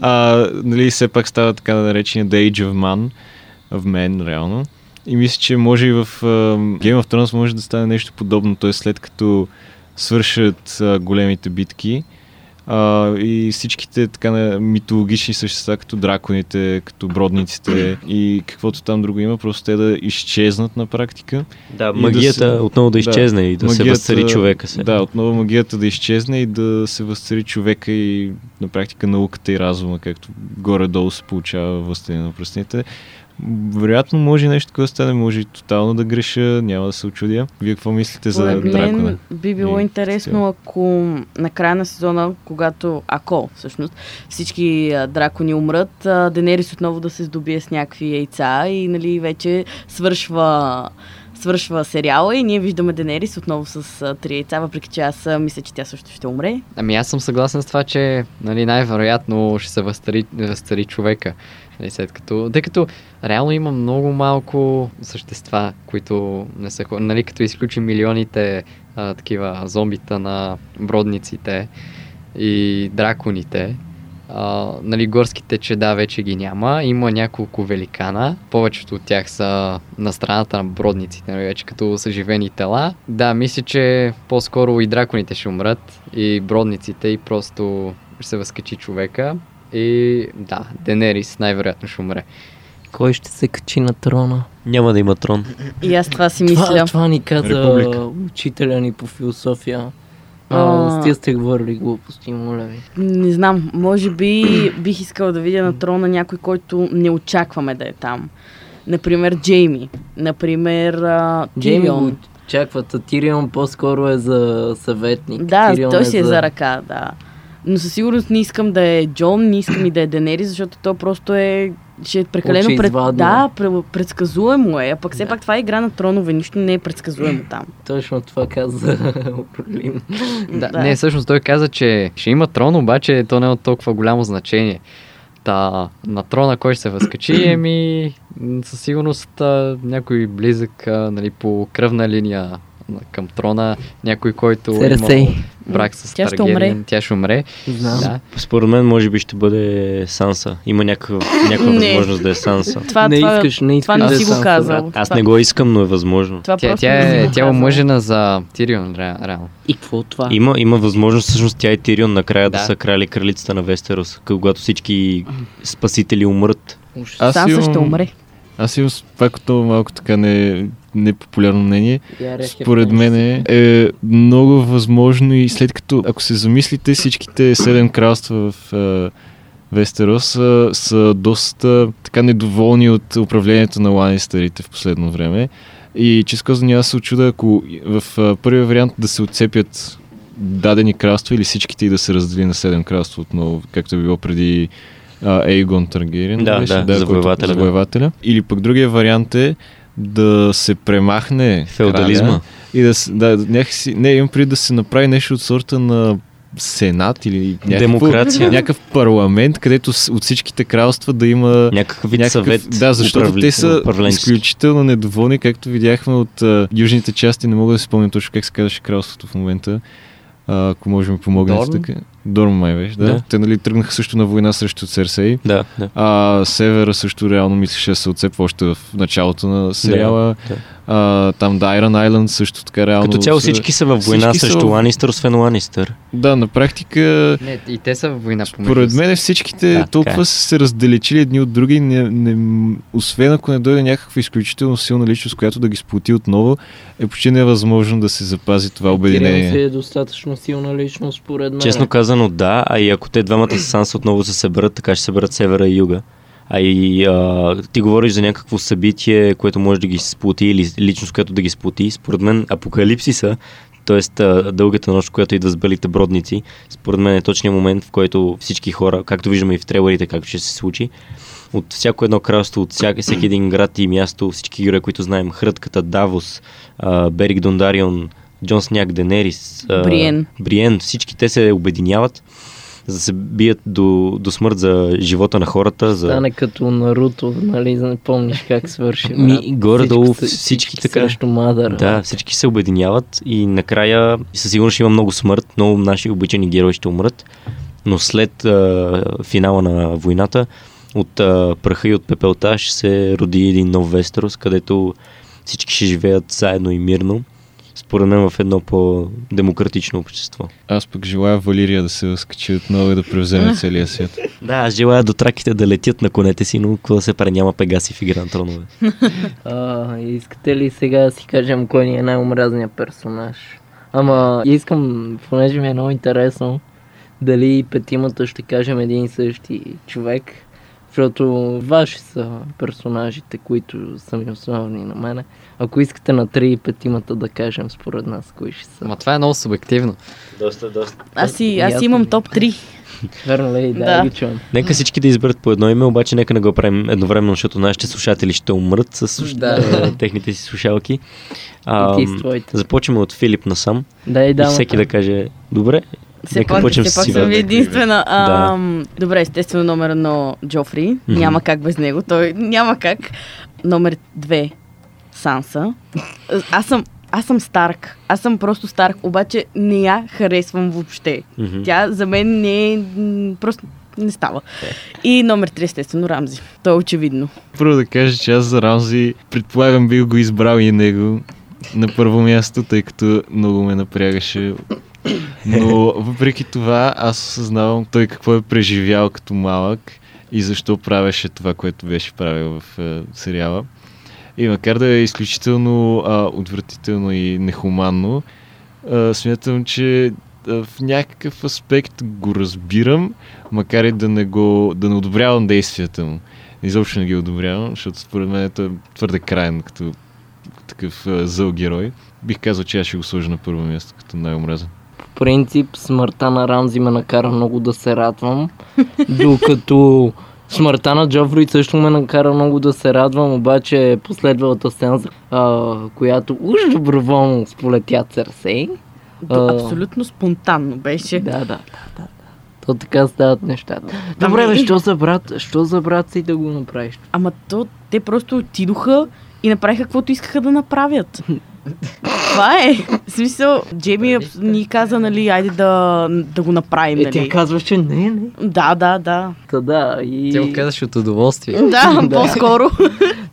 А, нали, все пак става така наречения The Age of Man, of Man, реално. И мисля, че може и в uh, Game of Thrones може да стане нещо подобно, т.е. след като свършат uh, големите битки uh, и всичките така митологични същества, като драконите, като бродниците и каквото там друго има, просто те да изчезнат на практика. Да, магията да се, отново да изчезне да, и да магията, се възцари човека. Се. Да, отново магията да изчезне и да се възцари човека и на практика науката и разума, както горе-долу се получава Властелина на пръстените. Вероятно може нещо такова да стане, може и тотално да греша, няма да се очудя. Вие какво мислите за Дракона? Поред мен би било и... интересно, ако на края на сезона, когато, ако всъщност всички дракони умрат, Денерис отново да се здобие с някакви яйца и нали, вече свършва... свършва сериала и ние виждаме Денерис отново с а, три яйца, въпреки че аз а, мисля, че тя също ще умре. Ами аз съм съгласен с това, че нали, най-вероятно ще се възстари, възстари човека. Нали, след като, тъй като реално има много малко същества, които не са хора. Нали, като изключим милионите а, такива зомбита на бродниците и драконите, а, нали, горските чеда вече ги няма. Има няколко великана. Повечето от тях са на страната на бродниците, нали, вече като са живени тела. Да, мисля, че по-скоро и драконите ще умрат, и бродниците, и просто ще се възкачи човека. И да, Денерис най-вероятно ще умре. Кой ще се качи на трона? Няма да има трон. И аз това си мисля. Това, това ни каза Република. Учителя ни по философия. А, с тия сте говорили глупости, моля ви. Не знам, може би бих искала да видя на трона някой, който не очакваме да е там. Например Джейми, например а, Тирион. Очакват, а Тирион по-скоро е за съветник. Да, Тирион той си е за... за ръка, да. Но със сигурност не искам да е Джон, не искам и да е Денерис, защото то просто е... Ще е прекалено пред... да, предсказуемо е, а пък все да. Пак това е игра на тронове, нищо не е предсказуемо там. Точно това каза Орлин. да, да. Не, всъщност той каза, че ще има трон, обаче то не е от толкова голямо значение. Та, на трона кой ще се възкачи, еми със сигурност някой близък, нали, по кръвна линия към трона, някой, който Церсей. Има брак с тя Таргариен, ще тя ще умре. Да. Според мен може би ще бъде Санса. Има някаква, някаква възможност да е Санса. Това не, това, искаш, не, това не да си го казал. Аз това... не го искам, но е възможно. Тя, тя, тя е, е омъжена за Тирион, реално. И какво това? Има, има възможност всъщност тя и Тирион накрая да, да са крали кралицата на Вестерос, когато всички спасители умрът. Санса имам... ще умре. Аз имам пакото малко така не... непопулярно мнение. Според мен е много възможно и след като, ако се замислите, всичките седем кралства в е, Вестерос са, са доста така недоволни от управлението на Ланистърите в последно време. И често казано, аз се очуда, ако в е, първия вариант да се отцепят дадени кралства или всичките и да се раздели на седем кралства отново, както е било преди Ейгон Таргариен. Да, да, да, завоевателя. Да. завоевателя. Или пък другия вариант е да се премахне феодализма и да, да някакси, не, имам преди да се направи нещо от сорта на сенат или някакъв, някакъв парламент, където от всичките кралства да има някакъв вид съвет. Да, защото управли... те са изключително недоволни, както видяхме от а, южните части, не мога да си спомня точно как се казваше кралството в момента. А, ако може ми помогнете така. Дорм май беше, да. да. Те нали тръгнаха също на война срещу Церсей. Да, да. А Севера също реално мислеше да се отцепва още в началото на сериала. Да, да. А, там Дайран Айланд също така реално. Като цяло всички са във война всички срещу са... Ланистър, освен Ланистър. Да, на практика... Не, и те са във война помежду. Поред мен всичките да, толкова са се разделичили едни от други, не, не, освен ако не дойде някаква изключително силна личност, която да ги сплоти отново, е почти невъзможно да се запази това обединение. Тирион е достатъчно силна личност, според мен. Честно казано да, а и ако те двамата с Санса отново се съберат, така ще съберат Севера и Юга. А и а, ти говориш за някакво събитие, което може да ги сплоти или личност, която да ги сплоти. Според мен апокалипсиса, т.е. дългата нощ, която идва с белите бродници, според мен е точният момент, в който всички хора, както виждаме и в трейлерите, както ще се случи, от всяко едно кралство, от всяк, всеки един град и място, всички герои, които знаем, Хрътката, Давос, а, Берик Дондарион, Джон Сняг, Денерис, Бриен. А, Бриен, всички те се обединяват, за да се бият до, до смърт за живота на хората. За... Стане като Наруто, нали, не помниш как свърши. Горе-долу всички, всички така... Срещу мадъра. Да, всички се обединяват и накрая със сигурност има много смърт, много наши обичани герои ще умрат, но след а, финала на войната, от а, праха и от пепелта ще се роди един нов Вестерос, където всички ще живеят заедно и мирно. Според мен в едно по-демократично общество. Аз пък желая Валирия да се възкачи отново и да превземе целия свят. Да, аз желая дотраките да летят на конете си, но какво да се прави, няма Пегаси в Игра на тронове. А, искате ли сега да си кажем кой ни е най-омразният персонаж? Ама искам, понеже ми е много интересно, дали петимата ще кажем един и същи човек. Защото ваши са персонажите, които са ми основни на мене. Ако искате на три и петимата да кажем според нас, кои ще са. Ма това е много субективно. Доста, доста. Аз, и, аз имам топ три. Верно ли? Да, да. Ги чувам. Нека всички да изберат по едно име, обаче нека не го правим едновременно, защото нашите слушатели ще умрат с суш... да. техните си слушалки. А, и ти с твоите. Започваме от Филип насам. Да, и, да, и всеки да каже добре. Все пак, все пак съм ви единствена. А, да. Добре, естествено номер едно Джофри. Mm-hmm. Няма как без него. Той няма как. Номер две Санса. Аз съм, аз съм Старк. Аз съм просто Старк, обаче не я харесвам въобще. Mm-hmm. Тя за мен не е... Просто не става. Yeah. И номер три естествено Рамзи. То е очевидно. Първо да кажа, че аз за Рамзи предполагам бих го избрал и него на първо място, тъй като много ме напрягаше. Но въпреки това аз осъзнавам той какво е преживял като малък и защо правеше това, което беше правил в е, сериала. И макар да е изключително а, отвратително и нехуманно, а, смятам, че а, в някакъв аспект го разбирам, макар и да не, го, да не одобрявам действията му. Изобщо не ги одобрявам, защото според мен той е твърде краен като такъв а, зъл герой. Бих казал, че аз ще го сложа на първо място като най-омразен. В принцип, смъртта на Рамзи ме накара много да се радвам, докато смъртта на Джофри също ме накара много да се радвам, обаче последвалата сцена, а, която уж доброволно сполетя Церсей. А... Абсолютно спонтанно беше. Да, да, да, да. То така стават нещата. Добре, бе, що за брат, що за брат си да го направиш? Ама то, те просто отидоха и направиха каквото искаха да направят. Това е. В смисъл, Джейми ни каза, нали, айде да, да го направим, нали. Е, тя казваше, не, не. Да, да, да. Та да, и... Ти го казваш от удоволствие. Да, да, по-скоро.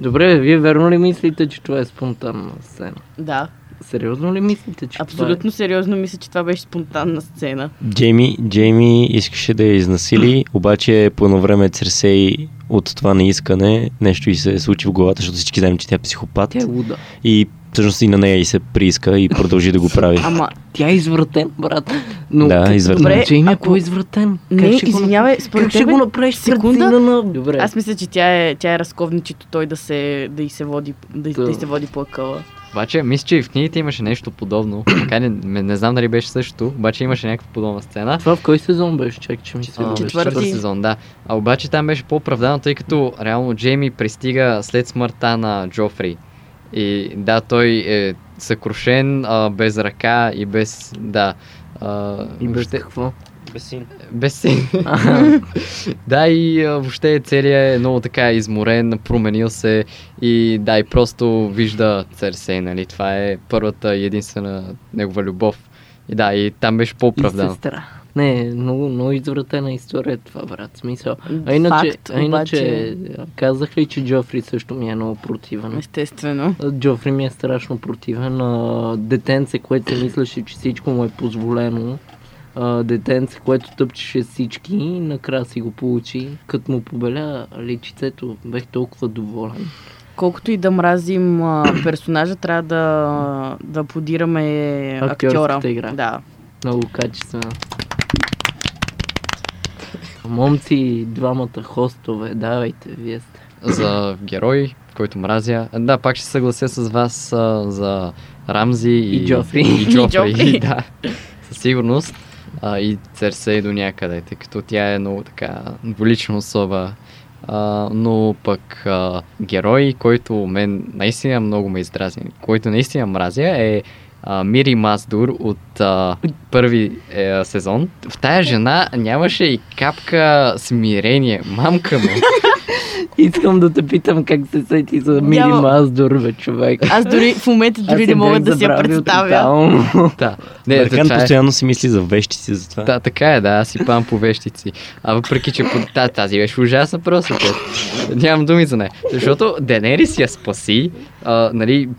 Добре, вие верно ли мислите, че това е спонтанна сцена? Да. Сериозно ли мислите, че абсолютно това е? Сериозно мисля, че това беше спонтанна сцена. Джейми, Джейми искаше да я изнасили, обаче по едно време Церсей от това неискане нещо и се случи в главата, защото всички знаем, че тя е психопат. Тя е луда. И всъщност и на нея и се прииска и продължи да го прави. Ама тя е извратен, брат. Но, да, извратен. Добре, че има ако... извратен. Не, как ще извинявай, го... според тебе... го направиш секунда? На... Добре. Аз мисля, че тя е, тя е разковничето той да се, да и се води, да и, да и се води по акъла. Обаче, мисля, че и в книгите имаше нещо подобно. Макар не, не знам дали беше същото, обаче имаше някаква подобна сцена. Това в кой сезон беше? Чак, че ми се вижда. Четвърти сезон, да. А обаче там беше по-оправдано, тъй като реално Джейми пристига след смъртта на Джофри. И да, той е съкрушен, а, без ръка и без, да... А, и без въобще... какво? Без син. Без син. Да, и а, въобще целият е много така изморен, променил се и да, и просто вижда Церсей, нали, това е първата и единствена негова любов. И да, и там беше по-оправдано. И сестра. Не, много, много извратена история е това, брат, смисъл. А иначе, факт, а иначе обаче... казах ли, че Джофри също ми е много противен? Естествено. Джофри ми е страшно противен. А, детенце, което се мислеше, че всичко му е позволено. А, детенце, което тъпчеше всички и накрая си го получи. Като му побеля личицето, бех толкова доволен. Колкото и да мразим а, персонажа, трябва да, да подираме актьора. Актьорската игра. Да. Много качествена. Момци, двамата хостове, давайте, вие сте. За герой, който мразя. Да, пак ще съглася с вас а, за Рамзи и, и Джофри. И Джофри, и Джофри. Да. Със сигурност. А, и Церсей до някъде, тъй като тя е много така дволична особа. А, но пък а, герой, който мен наистина много ме издразни, който наистина мразя е Uh, Мири Маздур от uh, първи е, сезон. В тая жена нямаше и капка смирение. Мамка му. Искам да те питам как се сети за Мири Няма... Маздур, бе, човек. Аз дори в момента дори не мога да си я представя. Да. Не, Бъркант това е... постоянно си мисли за вещици за това. Да, така е, да, аз си пам по вещици. А въпреки, че по... тази беше ужасна просто. Нямам думи за нея. Защото Денерис я спаси, а, нали...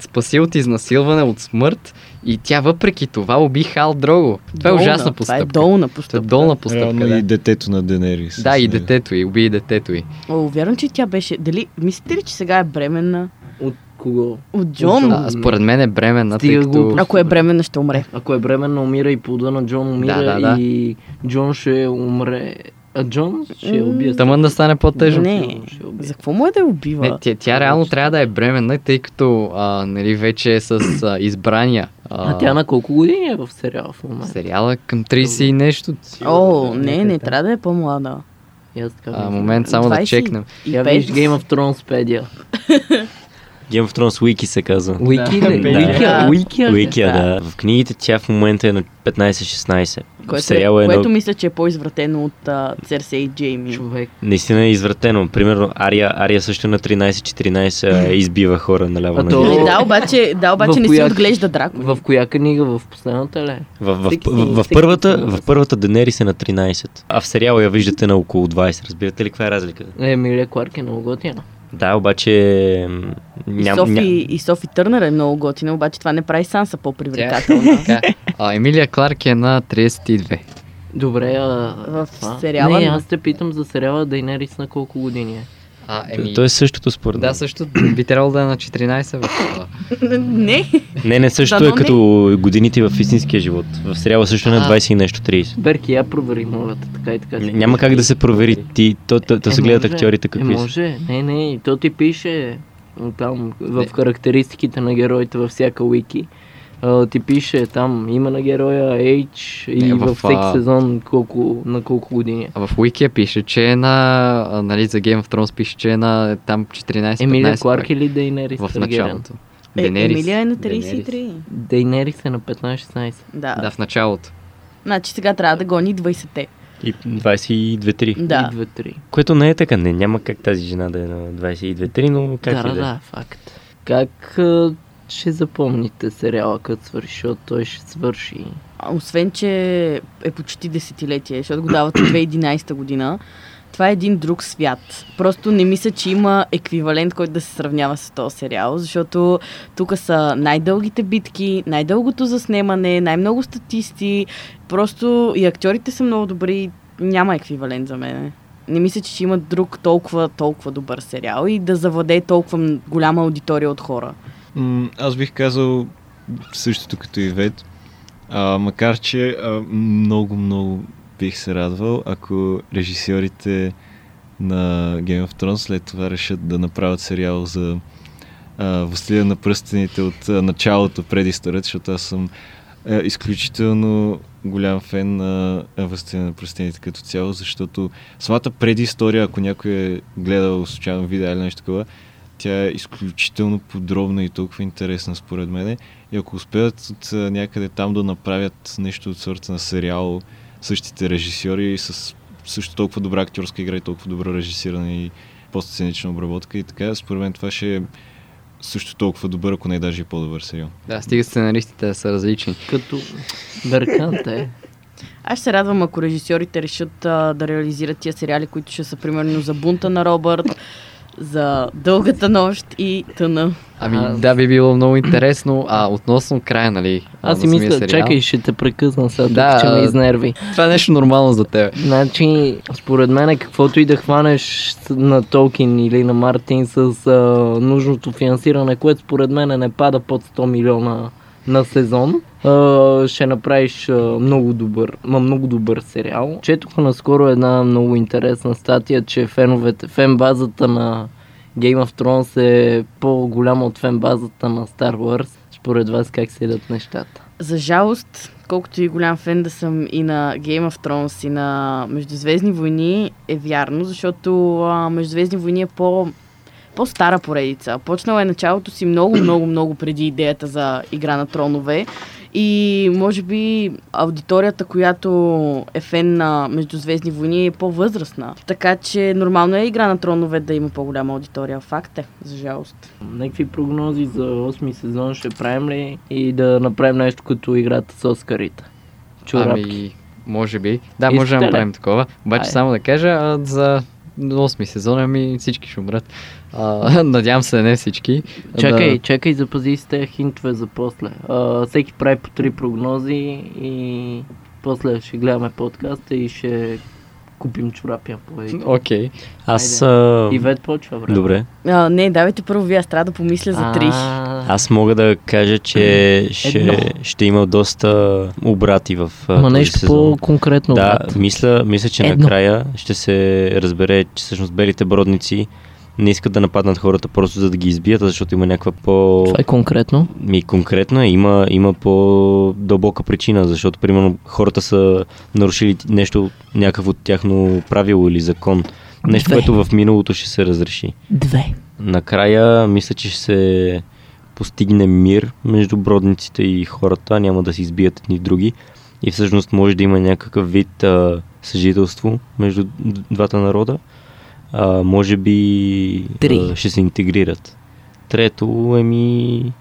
спаси от изнасилване, от смърт и тя въпреки това уби Хал Дрого. Това долна, е ужасна постъпка. Това е долна постъпка. Това е долна постъпка, да. И детето на Денерис. Да, и детето ѝ, уби и детето ѝ. О, вярвам, че тя беше... Дали, мислите ли, че сега е бременна? От кого? От Джон. А, според мен е бременна, тъй като... Ако е бременна, ще умре. Ако е бременна, умира и плода на Джон умира да, да, да. И Джон ще умре А Джон ще я убие. Тъмън да стане по-тежък. Не, за какво му е да я убива? Не, тя, тя реално трябва да е бременна, тъй като а, нали, вече е с а, избрания. А... а тя на колко години е в сериала в момента? Сериала към трийсет и нещо. О, не, не трябва да е по-млада. А, момент само двайсет... да чекнем. Я виж Game of Thronespedia. Game of Thrones Wiki се казва. Wiki, да. Wiki, Wiki, Wiki, да. В книгите тя в момента е на петнайсет-шестнайсет. Което, е, което едно... мисля, че е по-извратено от uh, Церсей и Джейми. Човек. Наистина е извратено. Примерно Ария, Ария също на тринайсет-четиринайсет избива хора наляво на ляво. То... Да, обаче, да, обаче не коя... си отглежда дракони. В коя книга? В последната ли? В, в, в, в първата, в първата Денерис е на тринайсет. А в сериала я виждате на около двайсет. Разбирате ли каква е разликата? Е, Милия Кларк е много готина. Да, обаче... Ням, и, Софи, ням... и Софи Търнър е много готина, обаче това не прави Санса по-привлекателна. А, Емилия Кларк е на трийсет и две. Добре, а... В сериала... Не, аз те питам за сериала Дейнерис на колко години е. А, еми... Той е същото според. Да, също би трябвало да е на четиринайсет в това. Не. Не, не, също е като годините в истинския живот. В сериала също е на двайсет и нещо, трийсет. Берки, я провери новата, така и така. Няма как да се провери. Ти, то се гледат актьорите какви са. Може, не, не, то ти пише там в характеристиките на героите във всяка уики. Uh, ти пише там име на героя, H и е, във всеки а... сезон колко, на колко години. А в Wikia пише, че е на, а, нали, за Game of Thrones пише, че е на там четиринайсет-петнайсет. Емилия Кларк или Дейнерис Таргариен? В началото. Е, Емилия е на трийсет и три. Дейнерис е на петнайсет-шестнайсет. Да. Да, в началото. Значи сега трябва да гони двайсетте. И двайсет и две три. Да. двайсет и две три. Което не е така, не, няма как тази жена да е на двайсет и две три, но как да, и да. Да, факт. Как... ще запомните сериала, като свърши, защото той ще свърши. А, освен, че е почти десетилетие, защото го дават две хиляди и единайсета година. Това е един друг свят. Просто не мисля, че има еквивалент, който да се сравнява с този сериал, защото тук са най-дългите битки, най-дългото заснемане, най-много статисти, просто и актьорите са много добри, няма еквивалент за мен. Не мисля, че ще има друг толкова, толкова добър сериал и да завладее толкова голяма аудитория от хора. Аз бих казал същото като Ивет, а, макар че много-много бих се радвал, ако режисьорите на Game of Thrones след това решат да направят сериал за Властелина на пръстените от а, началото преди историята, защото аз съм а, изключително голям фен на Властелина на пръстените като цяло, защото самата предистория, ако някой е гледал случайно видео или нещо такова, тя е изключително подробна и толкова интересна според мене. И ако успеят от някъде там да направят нещо от сорта на сериал, същите режисьори с също толкова добра актьорска игра и толкова добро режисиране и постсценична обработка и така, според мен това ще е също толкова добър, ако не е даже и по-добър сериал. Да, стига сценаристите да са различни. Като Бъркант е. Аз ще се радвам, ако режисьорите решат а, да реализират тия сериали, които ще са примерно за бунта на Робърт, за дългата нощ и тъна. Ами а, да, би било много интересно. А относно края, нали? Аз си мисля, сериал. Чакай, ще те прекъсна сега, да, че ме изнерви. Това е нещо нормално за теб. Значи, според мен, каквото и да хванеш на Толкин или на Мартин с а, нужното финансиране, което според мен не пада под сто милиона на сезон, а, ще направиш а, много добър, а, много добър сериал. Четох наскоро една много интересна статия, че феновете, фенбазата на Game of Thrones е по-голяма от фенбазата на Star Wars. Според вас как се идат нещата? За жалост, колкото и голям фен да съм и на Game of Thrones, и на Междузвездни войни, е вярно, защото а, Междузвездни войни е по... по-стара поредица. Почнала е началото си много, много, много преди идеята за Игра на тронове и може би аудиторията, която е фен на Междузвездни войни, е по-възрастна. Така че нормално е Игра на тронове да има по-голяма аудитория. Факт е, за жалост. Някакви прогнози за осми сезон ще правим ли и да направим нещо като играта с Оскарите? Чорапки. Ами, може би. Да, Искате можем да направим такова. Обаче Ай. само да кажа за... осми сезона ми всички ще умрат. А, надявам се, не всички. Чакай, да... чакай, запази си тези хинтове за после. А, всеки прави по три прогнози и после ще гледаме подкаста и ще купим чорапи. Окей. Okay. Аз... Айде. Ивет почва, брат. Добре. А, не, давайте първо вие, аз трябва да помисля за три. А, Аз мога да кажа, че ще, ще има доста обрати в а, Ма нещо сезон. По-конкретно. Да, мисля, мисля, че Едно. накрая ще се разбере, че всъщност белите бродници не искат да нападнат хората просто за да ги избият, защото има някаква по... Това е конкретно? И конкретно е, има, има по-дълбока причина, защото примерно хората са нарушили нещо, някакво тяхно правило или закон. Нещо, Две. което в миналото ще се разреши. Две. Накрая мисля, че ще се постигне мир между бродниците и хората, няма да се избият едни други и всъщност може да има някакъв вид а, съжителство между двата народа. А, може би а, ще се интегрират. Трето, еми,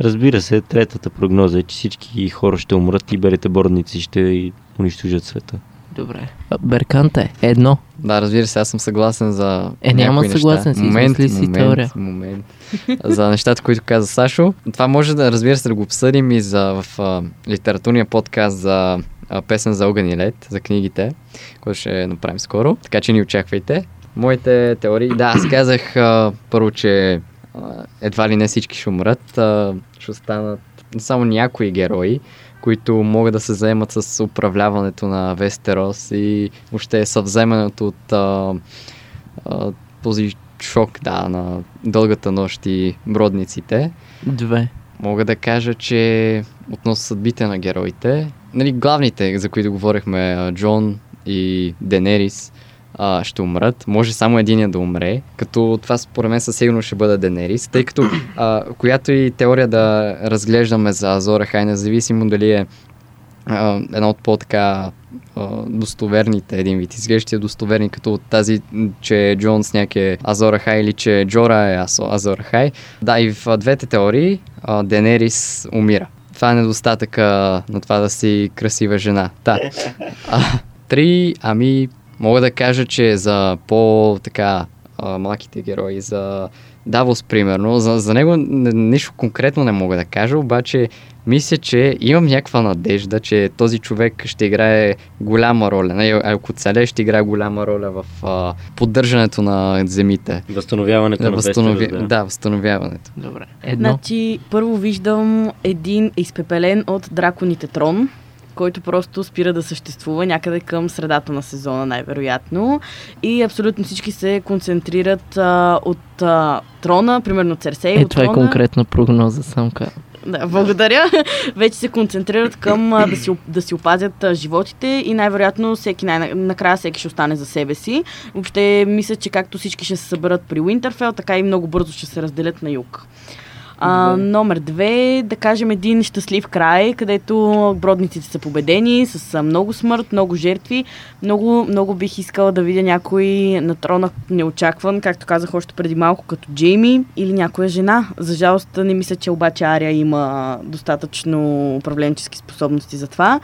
разбира се, третата прогноза е, че всички хора ще умрат и белите бродници ще унищожат света. Добре. Берканте, едно. Да, разбира се, аз съм съгласен за Е, няма съгласен си, момент, измисли си момент, теория. Момент, за нещата, които каза Сашо. Това може да, разбира се, да го обсъдим и за, в а, литературния подкаст за а, Песен за огън и лед, за книгите, които ще направим скоро. Така че ни очаквайте. Моите теории, да, аз казах а, първо, че а, едва ли не всички ще умрат, а, ще останат само някои герои, които могат да се заемат с управляването на Вестерос и въобще съвземането от а, а, този шок, да, на дългата нощ и бродниците. Две. Мога да кажа, че относно съдбите на героите, нали, главните, за които говорихме, Джон и Денерис, а, ще умрат. Може само единия да умре, като това според мен със сигурност ще бъде Денерис, тъй като а, която и теория да разглеждаме за Азор Ахай, независимо дали е а, една от по-така а, достоверните, един вид изглеждащи достоверни, като тази, че Джон Сняг е Азор Ахай или че Джора е Азор Ахай. Да, и в двете теории а, Денерис умира. Това е недостатъка на това да си красива жена. Да. А, три, ами мога да кажа, че за по-така малките герои, за Давос, примерно, за, за него нищо конкретно не мога да кажа, обаче мисля, че имам някаква надежда, че този човек ще играе голяма роля. Ако целе, ще играе голяма роля в а, поддържането на земите. Възстановяването на възстанови... Вестерос, да. Да, възстановяването. Добре. Едно. Значи, първо виждам един изпепелен от драконите трон, който просто спира да съществува някъде към средата на сезона, най-вероятно. И абсолютно всички се концентрират а, от а, трона, примерно Церсей. Е, от това трона. Е конкретна прогноза, самка. Да, благодаря. Вече се концентрират към а, да, си, да си опазят а, животите и най-вероятно всеки, най- накрая всеки ще остане за себе си. Въобще мисля, че както всички ще се съберат при Уинтерфел, така и много бързо ще се разделят на юг. А, номер две, да кажем един щастлив край, където бродниците са победени, с много смърт, много жертви. Много, много бих искала да видя някой на трона неочакван, както казах още преди малко, като Джейми или някоя жена. За жалост не мисля, че обаче Ария има достатъчно управленчески способности за това.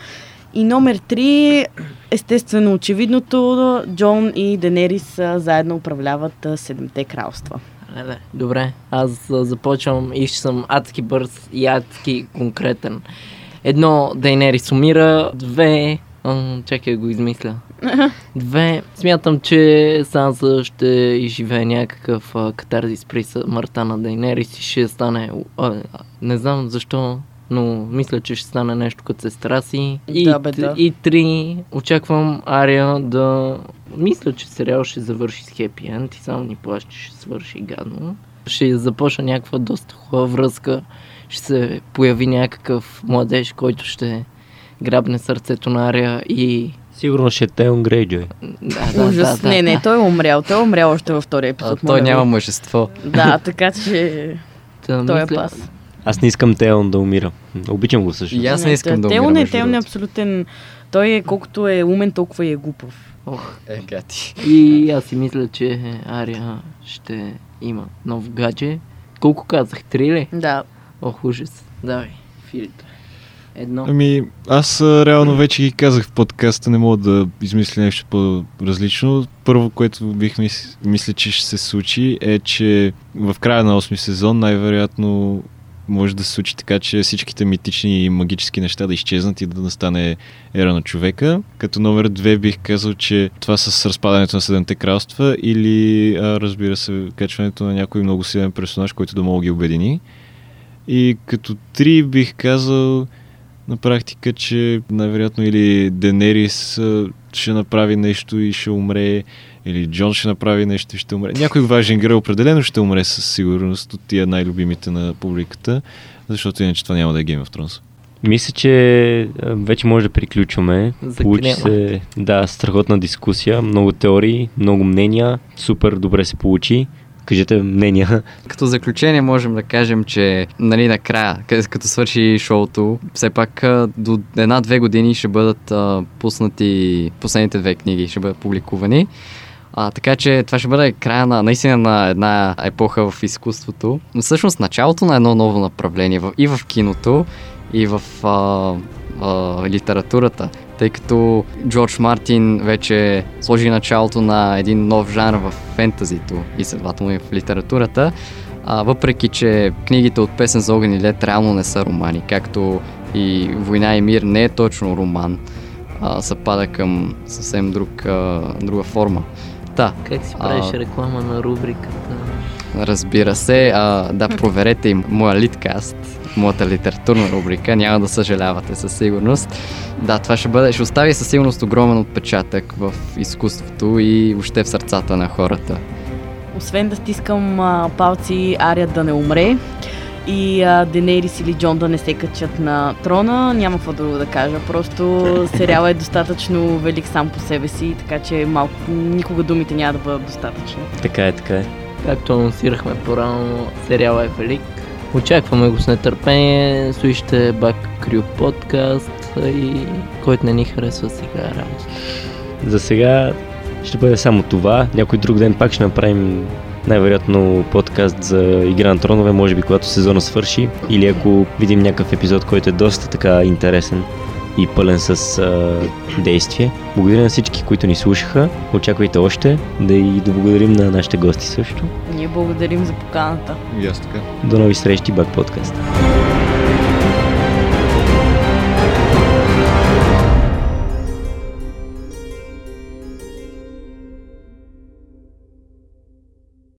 И номер три, естествено очевидното, Джон и Денерис заедно управляват Седемте кралства. Добре, аз започвам и ще съм адски бърз и адски конкретен. Едно, Дейнерис умира, две, а, чакай да го измисля. Две, смятам, че Санса ще изживее някакъв а, катарзис при смъртта на Дейнерис и ще стане, а, не знам защо, но мисля, че ще стане нещо като сестра си. И, да, бе, да. И три, очаквам Ария да... Мисля, че сериал ще завърши с хепи енд и само ни плаща, че ще свърши гадно. Ще започне някаква доста хубава връзка. Ще се появи някакъв младеж, който ще грабне сърцето на Ария и... Сигурно ще те Грейджой. Да, да, ужас, да, да, не, не, да. той е умрял. Той е умрял още във втория епизод. А, той няма мъжество. Да, така че... Та, той е мисля... пас. Аз не искам Теон да умира. Обичам го също. И аз не искам не, да умира. Теон е, Теон е абсолютен... Той е колкото е умен, толкова е глупав. Ох, е гати. И аз си мисля, че Ария ще има нов гадже. Колко казах? Три ли? Да. Ох, ужас. Давай, филите. Едно. Ами, аз реално вече ги казах в подкаста, не мога да измисля нещо по-различно. Първо, което бих мис... мисля, че ще се случи, е, че в края на осми сезон най-вероятно може да се случи така, че всичките митични и магически неща да изчезнат и да настане ера на човека. Като номер две бих казал, че това с разпадането на Седемте кралства или, а, разбира се, качването на някой много силен персонаж, който да мога ги обедини. И като три бих казал на практика, че най-вероятно или Денерис ще направи нещо и ще умре, или Джон ще направи нещо и ще умре. Някой важен герой определено ще умре със сигурност от тия най-любимите на публиката, защото иначе това няма да е Game of Thrones. Мисля, че вече може да приключваме. Закрема. Получи се, да, страхотна дискусия, много теории, много мнения, супер добре се получи. Кажете мнения. Като заключение можем да кажем, че нали, накрая, като свърши шоуто, все пак до една-две години ще бъдат а, пуснати последните две книги, ще бъдат публикувани. А, така че това ще бъде края на наистина на една епоха в изкуството. Но всъщност началото на едно ново направление и в киното, и в а, а, литературата, тъй като Джордж Мартин вече сложи началото на един нов жанр в фентазито и следователно и в литературата, а, въпреки че книгите от Песен за огън и лед реално не са романи, както и Война и мир не е точно роман, а, се пада към съвсем друг, а, друга форма. Да. Как си правиш а, реклама на рубриката? Разбира се, а, да, проверете и моя литкаст, моята литературна рубрика, няма да съжалявате със сигурност. Да, това ще бъде, ще остави със сигурност огромен отпечатък в изкуството и въобще в сърцата на хората. Освен да стискам а, палци Ария да не умре и а, Денерис или Джон да не се качат на трона, няма какво друго да кажа. Просто сериалът е достатъчно велик сам по себе си, така че малко, никога думите няма да бъдат достатъчни. Така е, така е. Както анонсирахме по-рано, сериалът е велик. Очакваме го с нетърпение, слушайте Back Podcast и който не ни харесва сега работа. За сега ще бъде само това. Някой друг ден пак ще направим най-вероятно подкаст за Игра на тронове, може би когато сезона свърши, или ако видим някакъв епизод, който е доста така интересен и пълен с а, действие. Благодаря на всички, които ни слушаха. Очаквайте още, да и да благодарим на нашите гости също. Ние благодарим за поканата. И аз така. До нови срещи, Back Podcast.